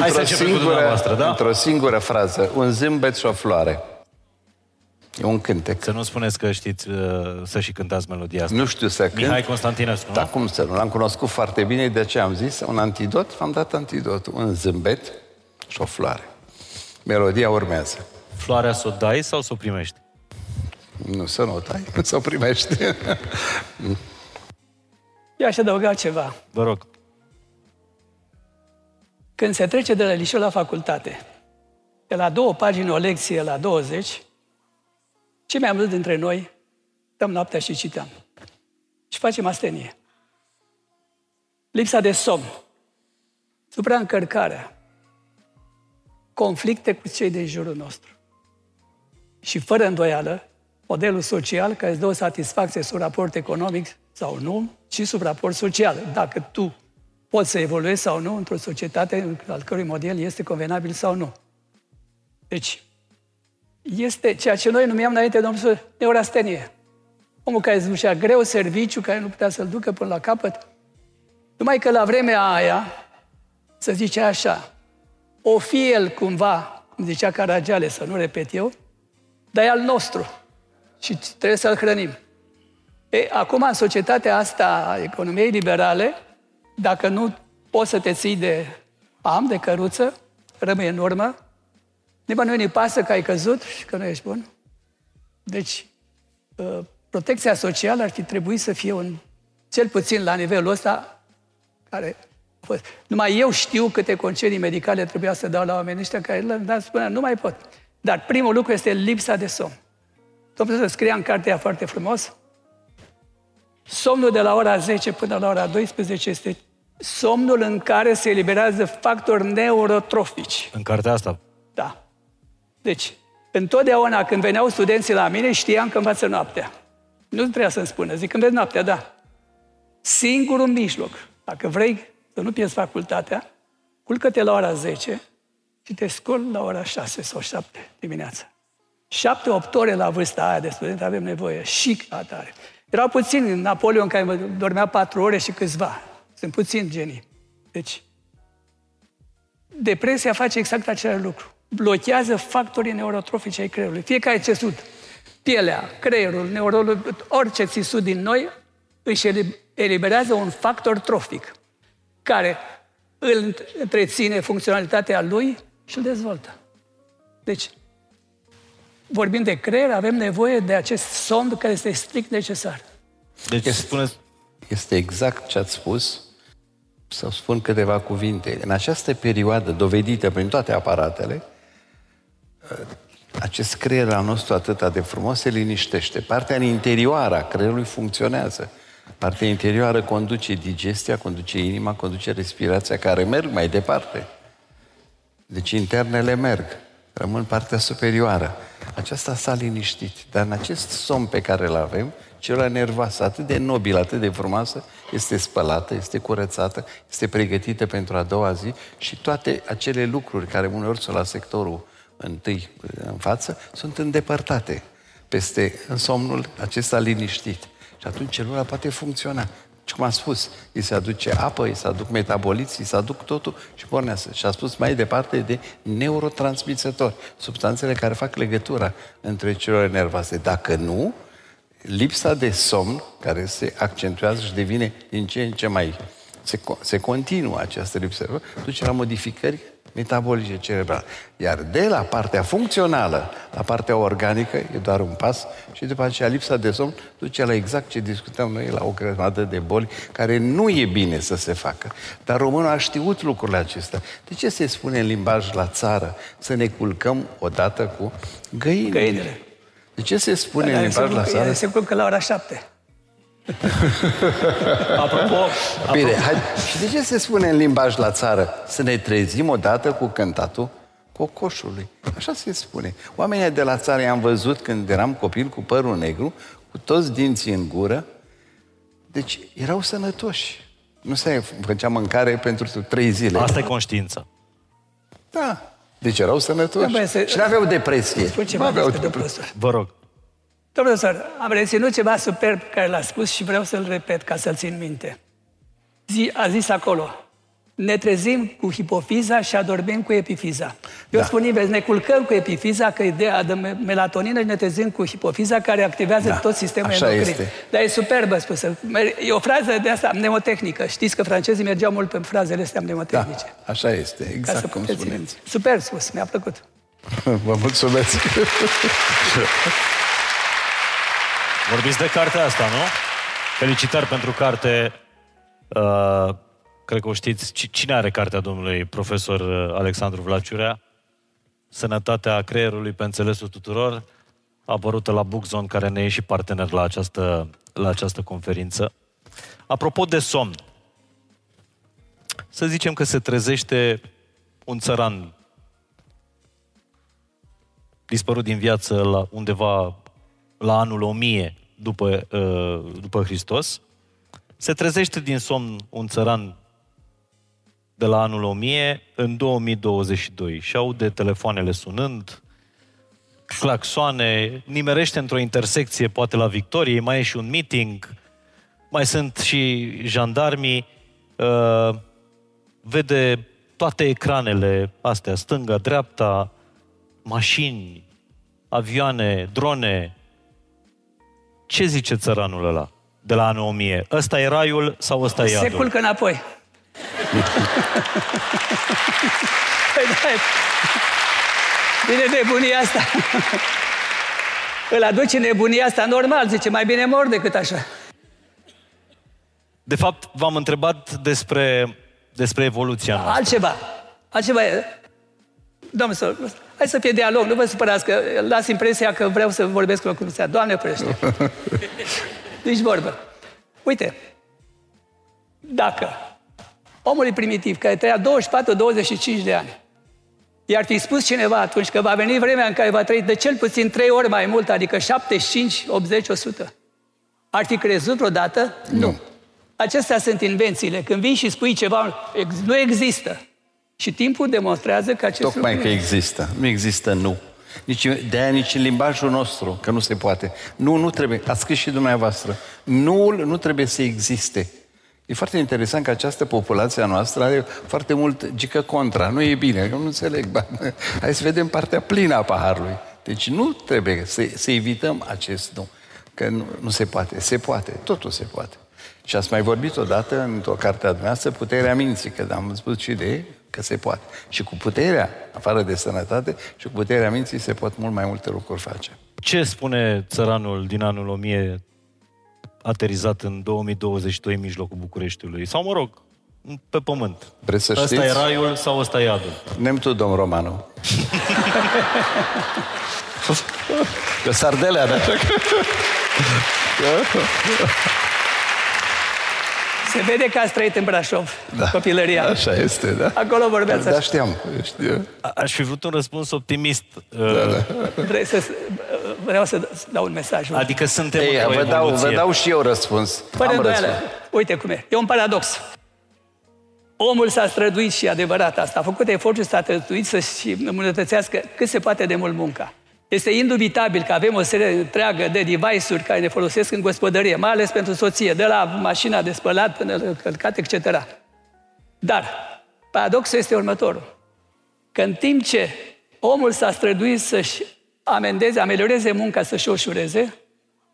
Hai să începem cu dumneavoastră, da? Într-o singură frază, un zâmbet și o floare. E un cântec. Să nu spuneți că știți să și cântați melodia asta. Nu știu să cânt. Mihai Constantinescu, nu? Da, cum să nu? L-am cunoscut foarte bine, de aceea am zis un antidot, v-am dat antidotul. Un zâmbet și o floare. Melodia urmează. Floarea s-o dai sau s-o primești? Nu, să nu o dai, s-o primești. I-aș adăuga ceva. Vă rog. Când se trece de la liceu la facultate, de la 2 pagini o lecție la 20, cei mai mulți dintre noi dăm noaptea și cităm. Și facem astenie. Lipsa de somn, supraîncărcarea, conflicte cu cei din jurul nostru. Și fără îndoială, modelul social care îți dă o satisfacție sub raport economic sau nu, ci sub raport social. Dacă tu poți să evoluezi sau nu într-o societate al cărui model este convenabil sau nu. Deci, este ceea ce noi numeam înainte, domnul, neurastenie. Omul care îți ducea greu serviciu, care nu putea să-l ducă până la capăt. Numai că la vremea aia, să zice așa, o fi el cumva, îmi zicea Caragiale, să nu repet eu, dar e al nostru și trebuie să-l hrănim. E, acum, în societatea asta a economiei liberale, dacă nu poți să te ții de am, de căruță, rămâi în urmă, nimănui nu-i pasă că ai căzut și că nu ești bun. Deci, protecția socială ar fi trebuit să fie un, cel puțin la nivelul ăsta, care a fost. Numai eu știu câte concedii medicale trebuia să dau la oamenii ăștia care le spuneam, nu mai pot. Dar primul lucru este lipsa de somn. Domnul se scria în cartea foarte frumos, somnul de la ora 10 până la ora 12 este somnul în care se eliberează factori neurotrofici. În cartea asta? Da. Deci, întotdeauna când veneau studenții la mine, știam că învață noaptea. Nu trebuia să-mi spună, zic, înveți noaptea, da. Singurul mijloc, dacă vrei să nu pierzi facultatea, culcă-te la ora 10 și te scoli la ora 6 sau 7 dimineața. 7-8 ore la vârsta aia de student avem nevoie și atare. Erau puțini în Napoleon care dormea 4 ore și câțiva. Sunt puțini genii. Deci, depresia face exact același lucru. Blochează factorii neurotrofici ai creierului. Fiecare țesut, pielea, creierul, neuronul, orice țesut din noi își eliberează un factor trofic care îl întreține funcționalitatea lui și îl dezvoltă. Deci, vorbind de creier, avem nevoie de acest somn care este strict necesar. Deci, spuneți... Este exact ce ați spus. Să spun câteva cuvinte. În această perioadă, dovedită prin toate aparatele, acest creier al nostru atât de frumos se liniștește. Partea în interioară a creierului funcționează. Partea interioară conduce digestia, conduce inima, conduce respirația, care merg mai departe. Deci internele merg. Rămân partea superioară. Aceasta s-a liniștit. Dar în acest somn pe care îl avem, cea nervoasă, atât de nobilă, atât de frumoasă, este spălată, este curățată, este pregătită pentru a doua zi și toate acele lucruri care uneori sunt la sectorul întâi în față, sunt îndepărtate peste somnul acesta liniștit. Și atunci celula poate funcționa. Și cum a spus, îi se aduce apă, îi se aduc metaboliți, îi se aduc totul și pornează. Și a spus mai departe de neurotransmițători, substanțele care fac legătura între celulele nervoase. Dacă nu, lipsa de somn, care se accentuează și devine din ce în ce mai... Se continuă această lipsă, duce la modificări metabolice cerebrale. Iar de la partea funcțională, la partea organică, e doar un pas și după aceea lipsa de somn duce la exact ce discutăm noi, la o grămadă de boli care nu e bine să se facă. Dar românul a știut lucrurile acestea. De ce se spune în limbaj la țară să ne culcăm odată cu găinile? De ce se spune în limbaj la țară? Se culcă la ora 7. Apropo. Bine, hai. Și de ce se spune în limbaj la țară? Să ne trezim odată cu cântatul cocoșului. Așa se spune. Oamenii de la țară i-am văzut când eram copil cu părul negru, cu toți dinții în gură. Deci erau sănătoși. Nu se făcea mâncare pentru 3 zile. Asta e conștiință. Da. Deci erau sănătoși. Și n-aveau depresie. Spun ceva despre profesor. Vă rog. Domnul profesor, am reținut ceva superb care l-a spus și vreau să-l repet ca să-l țin minte. A zis acolo, ne trezim cu hipofiza și adormim cu epifiza. Eu spun invers, ne culcăm cu epifiza, că e de melatonină, și ne trezim cu hipofiza, care activează tot sistemul endocrin. Dar e superbă spusă. E o frază de asta mnemotehnică. Știți că francezii mergeau mult pe frazele astea mnemotehnice. Da, așa este, exact cum spuneți. Superb spus, mi-a plăcut. Vă mulțumesc. Vorbiți de cartea asta, nu? Felicitări pentru carte. Cred că o știți. Cine are cartea domnului profesor Alexandru Vlad Ciurea? Sănătatea creierului pe înțelesul tuturor, apărută la Bookzone, care ne e și partener la această conferință. Apropo de somn, să zicem că se trezește un țăran dispărut din viață la undeva la anul 1000 după Hristos. Se trezește din somn un țăran de la anul 1000 în 2022 și aude telefoanele sunând, claxoane, nimerește într-o intersecție, poate la Victoriei, mai e și un meeting, mai sunt și jandarmii, vede toate ecranele astea, stânga, dreapta, mașini, avioane, drone. Ce zice țăranul ăla de la anul 1000? Ăsta e raiul sau ăsta e iadul? Se culcă înapoi. Bine nebunia asta. Îl aduce nebunia asta, normal, zice, mai bine mor decât așa. De fapt, v-am întrebat despre evoluția noastră. Altceva. Doamne, hai să fie dialog, nu vă supărați că las impresia că vreau să vorbesc cu locul. Doamne, prește. Nici vorbă. Uite, dacă omul primitiv, care trăia 24-25 de ani, i-ar fi spus cineva atunci că va veni vremea în care va trăi de cel puțin 3 ori mai mult, adică 75, 80, 100, ar fi crezut vreodată? Nu. Acestea sunt invențiile. Când vii și spui ceva, nu există. Și timpul demonstrează că acest lucru... Tocmai că există. Nu există nu. De-aia nici în limbajul nostru, că nu se poate. Nu trebuie. Ați scris și dumneavoastră. Nu trebuie să existe. E foarte interesant că această populație a noastră are foarte mult gică contra. Nu e bine, eu nu înțeleg. Hai să vedem partea plină a paharului. Deci nu trebuie să evităm acest nu. Că nu se poate. Se poate. Totul se poate. Și ați mai vorbit odată într-o carte a dumneavoastră, puterea minții, că am spus și de că se poate. Și cu puterea, afară de sănătate, și cu puterea minții se pot mult mai multe lucruri face. Ce spune țăranul din anul 1000 aterizat în 2022 în mijlocul Bucureștiului? Sau, mă rog, pe pământ. Vreți să știți? Ăsta e raiul sau ăsta e iadul? Nemtu, domn Romanu. Că sardelea, da? Se vede că ați trăit în Brașov, da, copilăria. Așa este, da. Acolo vorbeați așa. Da, știam. Aș fi vrut un răspuns optimist. Da. Vreau să dau un mesaj. Adică suntem într-o evoluție. Vă dau și eu răspuns. Fără doială. Uite cum e. E un paradox. Omul s-a străduit și adevărat asta. A făcut efortul, s-a străduit să-și îmbunătățească cât se poate de mult munca. Este indubitabil că avem o serie întreagă de device-uri care ne folosesc în gospodărie, mai ales pentru soție, de la mașina de spălat până la călcat, etc. Dar paradoxul este următorul. Că în timp ce omul s-a străduit să-și amelioreze munca, să-și o ușureze,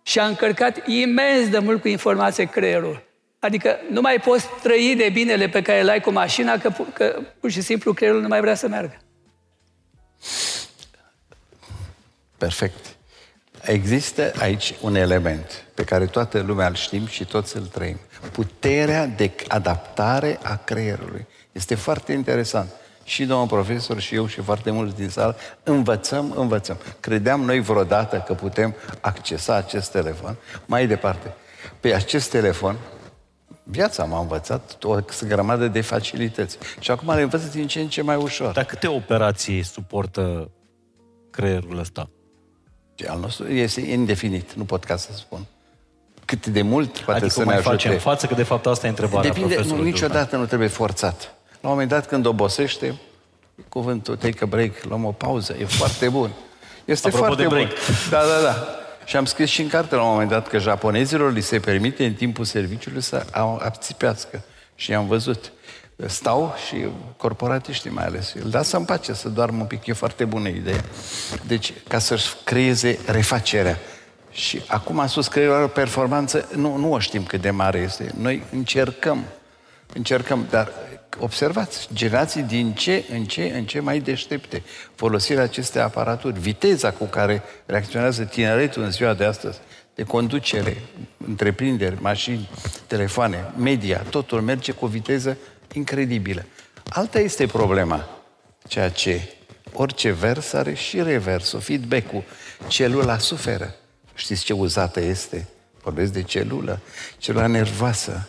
și-a încărcat imens de mult cu informație creierul. Adică nu mai poți trăi de binele pe care l-ai cu mașina, că pur și simplu creierul nu mai vrea să meargă. Perfect. Există aici un element pe care toată lumea îl știm și toți îl trăim. Puterea de adaptare a creierului. Este foarte interesant. Și domnul profesor, și eu, și foarte mulți din sală, învățăm. Credeam noi vreodată că putem accesa acest telefon. Mai departe, pe acest telefon, viața m-a învățat o grămadă de facilități. Și acum le învăț din ce în ce mai ușor. Dar câte operații suportă creierul ăsta? Al nostru este indefinit, nu pot ca să spun. Cât de mult poate adică să ne ajute. Adică cum facem față, că de fapt asta e întrebarea profesorului. Niciodată nu trebuie forțat. La un moment dat când obosește, cuvântul take a break, luăm o pauză, e foarte bun. Este apropo foarte bun. Da. Și am scris și în carte la un moment dat că japonezilor li se permite în timpul serviciului să abțipească. Și am văzut. Stau și corporatiștii mai ales. Îl lasă în pace să doarmă un pic. E foarte bună idee. Deci, ca să-și creeze refacerea. Și acum a spus că o performanță, nu o știm cât de mare este. Noi încercăm, dar observați, generații din ce în ce, în ce mai deștepte. Folosirea acestei aparaturi, viteza cu care reacționează tineretul în ziua de astăzi, de conducere, întreprinderi, mașini, telefoane, media, totul merge cu viteză incredibile. Alta este problema, ceea ce orice vers are și reversul, feedback-ul. Celula suferă. Știți ce uzată este? Vorbesc de celulă, celula nervoasă.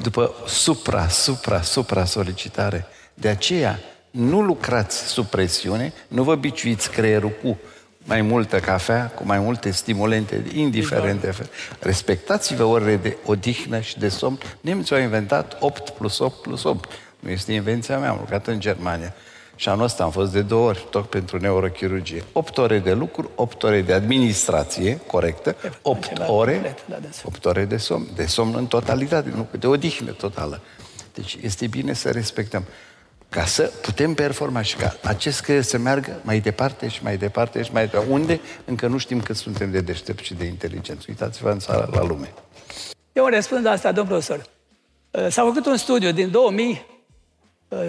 După supra-supra-supra-solicitare. De aceea, nu lucrați sub presiune, nu vă biciuiți creierul cu mai multă cafea, cu mai multe stimulente, indiferente. Respectați-vă orele de odihnă și de somn. Nemții au inventat 8 plus 8 plus 8. Nu este invenția mea, am lucrat în Germania. Și anul ăsta am fost de 2 ori, tot pentru neurochirurgie. 8 ore de lucru, 8 ore de administrație, corectă, 8 ore de somn. De somn în totalitate, nu de odihnă totală. Deci este bine să respectăm, ca să putem performa și ca acest creier să meargă mai departe și mai departe și mai departe. Unde? Încă nu știm cât suntem de deștepți și de inteligenți. Uitați-vă în țară, la lume. Eu răspund la asta, domn profesor. S-a făcut un studiu din 2000,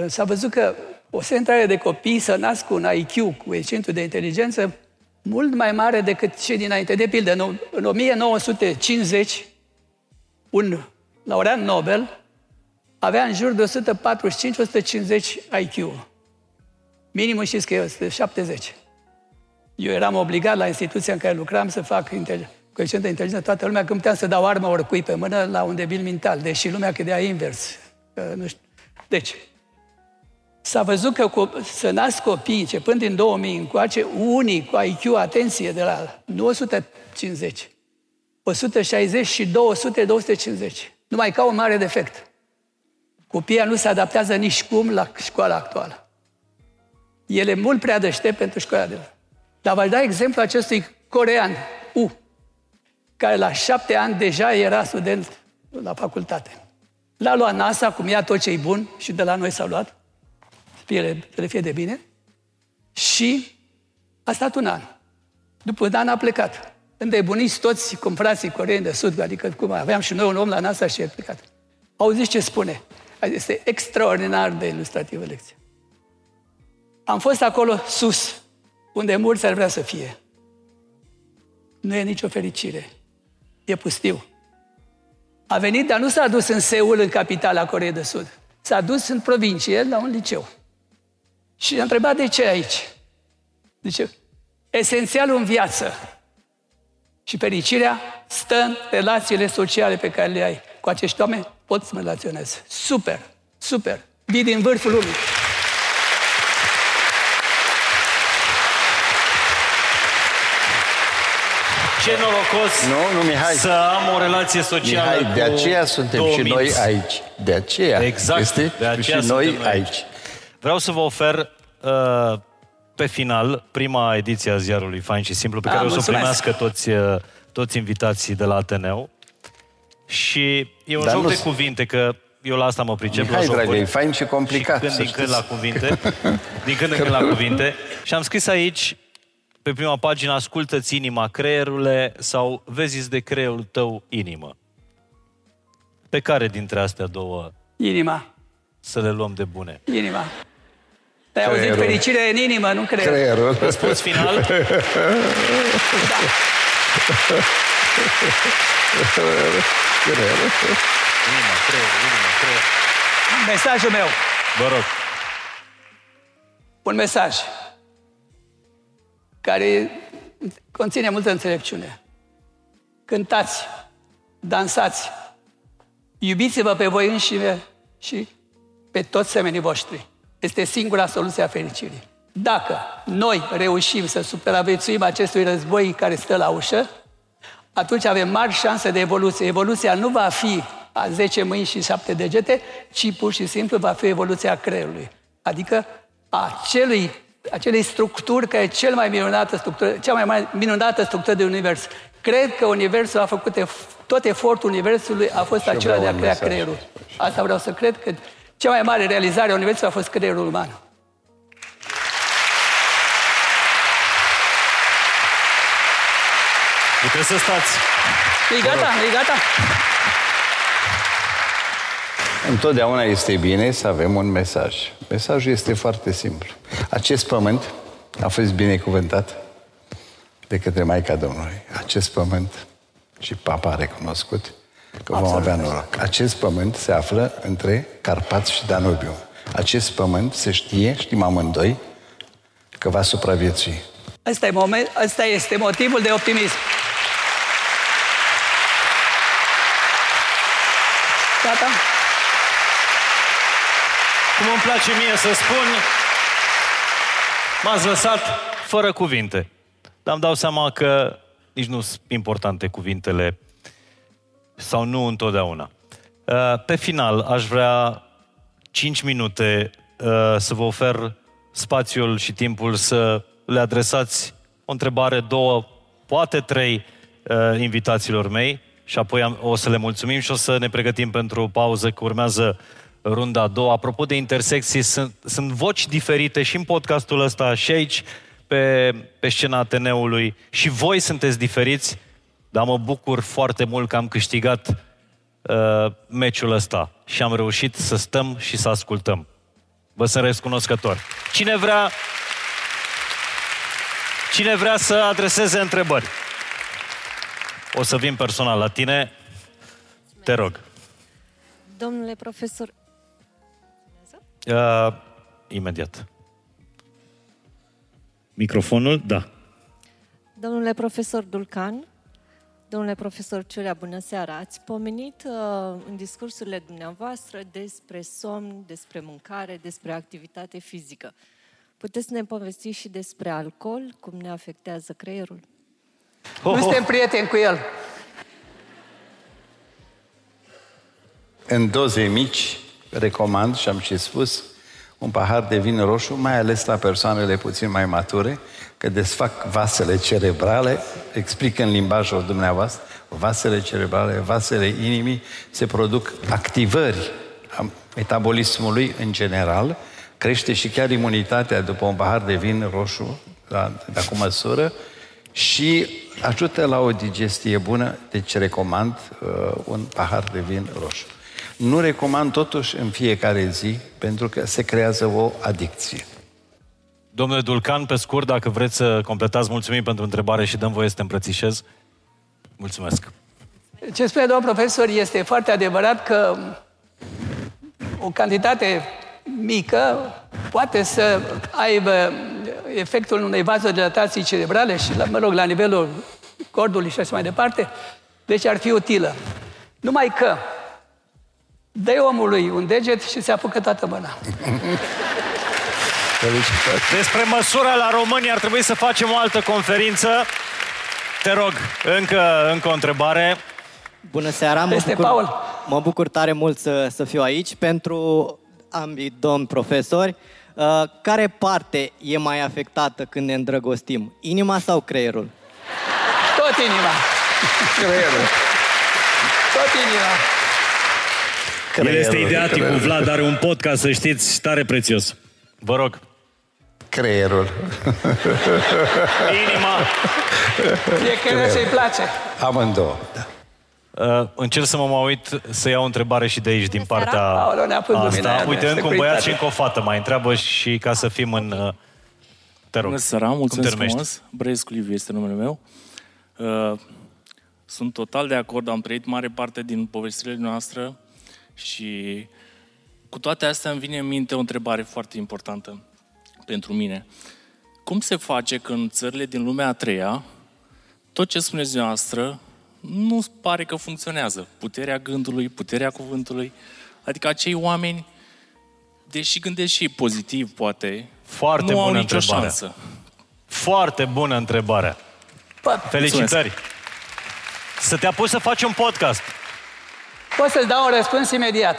s-a văzut că o centrare de copii să nască un IQ, coeficientul de inteligență, mult mai mare decât cei dinainte. De pildă, în 1950, un laureat Nobel avea în jur de 145-150 IQ. Minimul știți că este 70. Eu eram obligat la instituția în care lucram să fac coeficient de inteligență toată lumea, când puteam să dau armă oricui pe mână la un debil mental, deși lumea credea invers. Nu știu. Deci, s-a văzut că să nasc copii, începând din 2000 încoace, unii cu IQ, atenție, de la 950, 160 și 200-250. Numai ca un mare defect. Copiii nu se adaptează nici cum la școala actuală. El e mult prea deștept pentru școala de la. Dar v-aș da exemplu acestui corean, care la 7 ani deja era student la facultate. L-a luat NASA, cum ia tot ce-i bun, și de la noi s-a luat, să le fie de bine, și a stat un an. După un an a plecat. Îndebuniți toți confrații coreeni de sud, adică cum aveam și noi un om la NASA și a plecat. Auziți ce spune? Este extraordinar de ilustrativă lecție. Am fost acolo sus, unde mulți ar vrea să fie. Nu e nicio fericire. E pustiu. A venit, dar nu s-a dus în Seul, în capitala Coreei de Sud. S-a dus în provincie, la un liceu. Și a întrebat, de ce aici? Zice, esențialul în viață și fericirea stă în relațiile sociale pe care le ai cu acești oameni. Pot să mă relaționez. Super, super. Vii din vârful lumii. Ce norocos să am o relație socială, Mihai, de aceea suntem și noi aici. De aceea. Exact. Este de aceea și noi aici. Vreau să vă ofer pe final prima ediție a ziarului Fain și Simplu, pe care o să o primească toți invitații de la Ateneu. Și e un joc de cuvinte, că eu la asta mă pricep, Mihai, la jocuri. Dragă, e fain și complicat. Și când, din când la cuvinte. Din când în când la cuvinte. Și am scris aici, pe prima pagină, ascultă-ți inima, creierule, sau vezi-ți de creierul tău, inimă. Pe care dintre astea două? Inima. Să le luăm de bune. Inima. Te-ai auzit, fericirea în inimă, nu creier. Creierul. Răspuns final? Da. Inima, creier. Mesajul meu. Vă rog. Un mesaj care conține multă înțelepciune. Cântați, dansați, iubiți-vă pe voi înșivă și pe toți semenii voștri. Este singura soluție a fericirii. Dacă noi reușim să supraviețuim acestui război care stă la ușă, atunci avem mari șanse de evoluție. Evoluția nu va fi a 10 mâini și 7 degete, ci pur și simplu va fi evoluția creierului. Adică a acelei structuri care e cea mai minunată structură de univers. Cred că universul a făcut, tot efortul universului a fost acela de a crea creierul. Asta vreau să cred, că cea mai mare realizare a universului a fost creierul uman. Trebuie să stați. E gata. Întotdeauna este bine să avem un mesaj. Mesajul este foarte simplu. Acest pământ a fost binecuvântat de către Maica Domnului. Acest pământ, și Papa a recunoscut, că vom avea noroc. Acest pământ se află între Carpați și Danubiu. Acest pământ se știe, știm amândoi, că va supraviețui. Asta este motivul de optimism. Gata? Cum îmi place mie să spun, m-ați lăsat fără cuvinte. Dar îmi dau seama că nici nu sunt importante cuvintele, sau nu întotdeauna. Pe final, aș vrea 5 minute să vă ofer spațiul și timpul să le adresați o întrebare, două, poate trei invitațiilor mei și apoi o să le mulțumim și o să ne pregătim pentru o pauză, că urmează runda a doua. Apropo de intersecții, sunt voci diferite și în podcastul ăsta și aici, pe scena Ateneului, și voi sunteți diferiți, dar mă bucur foarte mult că am câștigat meciul ăsta și am reușit să stăm și să ascultăm. Vă sunt recunoscător. Cine vrea să adreseze întrebări? O să vin personal la tine. Te rog. Domnule profesor... Imediat. Microfonul? Da. Domnule profesor Dulcan, domnule profesor Ciurea, bună seara! Ați pomenit în discursurile dumneavoastră despre somn, despre mâncare, despre activitate fizică. Puteți să ne povesti și despre alcool, cum ne afectează creierul? Nu suntem prieteni cu el! În doze mici, recomand, și am și spus, un pahar de vin roșu, mai ales la persoanele puțin mai mature, că desfac vasele cerebrale, explic în limbajul dumneavoastră, vasele cerebrale, vasele inimii, se produc activări a metabolismului în general, crește și chiar imunitatea după un pahar de vin roșu, dacă măsură, și ajută la o digestie bună, deci recomand un pahar de vin roșu. Nu recomand totuși în fiecare zi, pentru că se creează o adicție. Domnule Dulcan, pe scurt, dacă vreți să completați, mulțumim pentru întrebare și dăm voie să te îmbrățișez. Mulțumesc. Ce spune domnul profesor este foarte adevărat, că o cantitate mică poate să aibă efectul unei vasodilatații cerebrale și, la nivelul cordului și așa mai departe, deci ar fi utilă. Numai că dă-i omului un deget și se apucă toată mâna. Despre măsura la români ar trebui să facem o altă conferință. Te rog, încă o întrebare. Bună seara, mă bucur tare mult să fiu aici. Pentru ambii domni profesori, care parte e mai afectată când ne îndrăgostim? Inima sau creierul? Tot inima. Creierul. Tot inima. El este ideaticul, Vlad are un podcast, să știți, tare prețios. Vă rog. Creierul. Inima. E creier ce-i place. Amândouă. Da. Încerc să mă mai uit să iau o întrebare și de aici, din partea asta. Uite, încă un băiat și încă o fată mai întreabă și ca să fim în... Te rog. Bună seara, mulțumesc frumos. Brescu Liviu este numele meu. Sunt total de acord, am trăit mare parte din povestirile noastre. Și cu toate astea îmi vine în minte o întrebare foarte importantă pentru mine. Cum se face că în țările din lumea a treia, tot ce spuneți dumneavoastră nu pare că funcționează? Puterea gândului, puterea cuvântului, adică acei oameni, deși gândesc și pozitiv, poate, foarte nu bună au nicio întrebarea. Șansă. Foarte bună întrebare. Felicitări! Să te apuci să faci un podcast. Pot să-ți dau un răspuns imediat.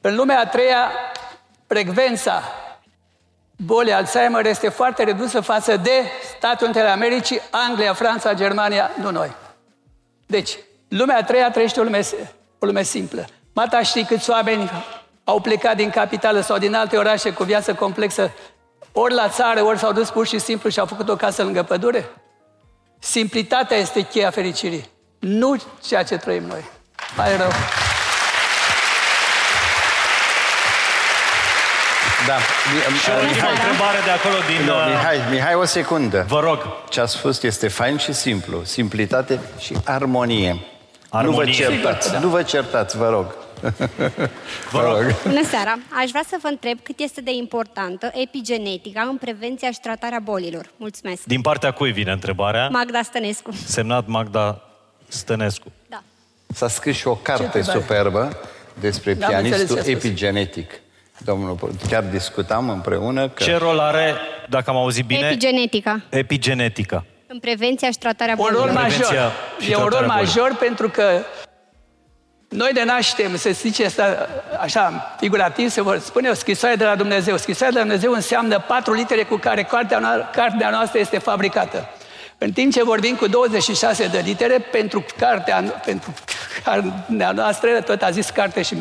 În lumea a treia, frecvența bolii Alzheimer este foarte redusă față de Statele Unite ale Americii, Anglia, Franța, Germania, nu noi. Deci, lumea a treia trăiește o lume simplă. Mata, știi câți oameni au plecat din capitală sau din alte orașe cu viață complexă, ori la țară, ori s-au dus pur și simplu și au făcut o casă lângă pădure? Simplitatea este cheia fericirii, nu ceea ce trăim noi. Pare rău. Da. Și o întrebare de acolo din... No, Mihai, o secundă. Vă rog. Ce a spus este fain și simplu. Simplitate și armonie. Armonie. Nu vă certați, da. Nu vă certați, vă rog. Vă rog. Bună seara! Aș vrea să vă întreb cât este de importantă epigenetica în prevenția și tratarea bolilor. Mulțumesc! Din partea cui vine întrebarea? Magda Stănescu. Semnat Magda Stănescu. Da. S-a scris și o carte superbă despre pianistul epigenetic. Domnul, chiar discutam împreună că... Ce rol are, dacă am auzit bine... Epigenetica. Epigenetica. În prevenția și tratarea bolilor. Un rol major. E un rol major pentru că noi ne naștem, se zice asta, așa, figurativ, se vor spune o scrisoare de la Dumnezeu. Scrisoarea de la Dumnezeu înseamnă 4 litere cu care cartea noastră este fabricată. În timp ce vorbim cu 26 de litere, pentru cartea noastră, tot a zis carte și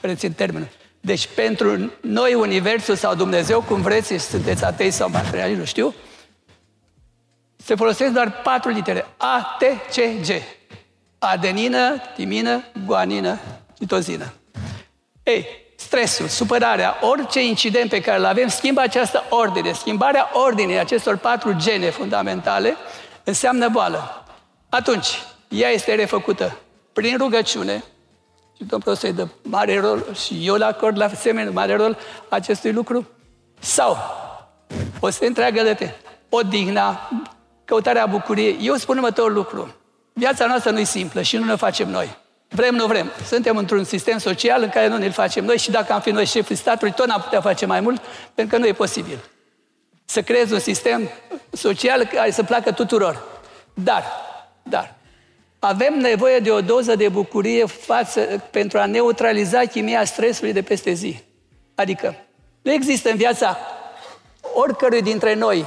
rețin termenul. Deci pentru noi, Universul sau Dumnezeu, cum vreți, sunteți atei sau materiali, nu știu, se folosesc doar 4 litere. A, T, C, G. Adenină, timină, guanină, citozină. Ei, stresul, supărarea, orice incident pe care îl avem schimbă această ordine. Schimbarea ordinei acestor 4 gene fundamentale înseamnă boală. Atunci, ea este refăcută prin rugăciune. Și Domnul profesor îi dă mare rol și eu îl acord la asemenea mare rol acestui lucru. Sau, o să întreagă de te, odihna, căutarea bucuriei. Eu spun următorul lucru. Viața noastră nu e simplă și nu ne facem noi. Vrem, nu vrem. Suntem într-un sistem social în care nu ne-l facem noi și dacă am fi noi șefii statului, tot n-am putea face mai mult, pentru că nu e posibil. Să creezi un sistem social care să placă tuturor. Dar, avem nevoie de o doză de bucurie pentru a neutraliza chimia stresului de peste zi. Adică, nu există în viața oricărui dintre noi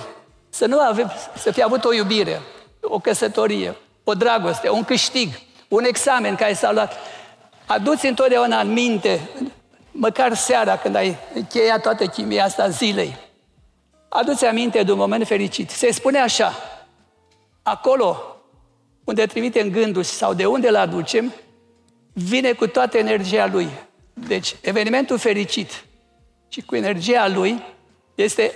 să fi avut o iubire, o căsătorie, o dragoste, un câștig, un examen care s-a luat. Aduți întotdeauna în minte, măcar seara când ai încheiat toată chimia asta zilei, aduți aminte de un moment fericit. Se spune așa, acolo unde trimitem gândul sau de unde îl aducem, vine cu toată energia lui. Deci evenimentul fericit și cu energia lui este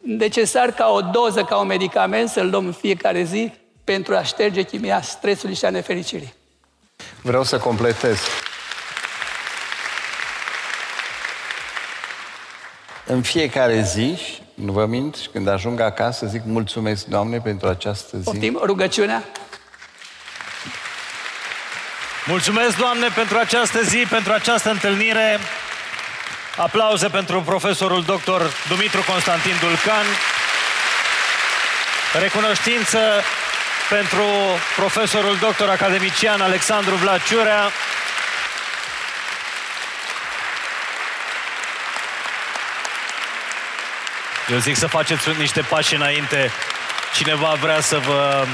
necesar ca o doză, ca un medicament să-l luăm în fiecare zi, pentru a șterge chimia stresului și a nefericirii. Vreau să completez. În fiecare zi, nu vă mint, când ajung acasă, zic mulțumesc, Doamne, pentru această zi. Optim, rugăciunea. Mulțumesc, Doamne, pentru această zi, pentru această întâlnire. Aplauze pentru profesorul dr. Dumitru Constantin Dulcan. Recunoștință pentru profesorul doctor academician Alexandru Vlad Ciurea. Eu zic să faceți niște pași înainte. Cineva vrea să vă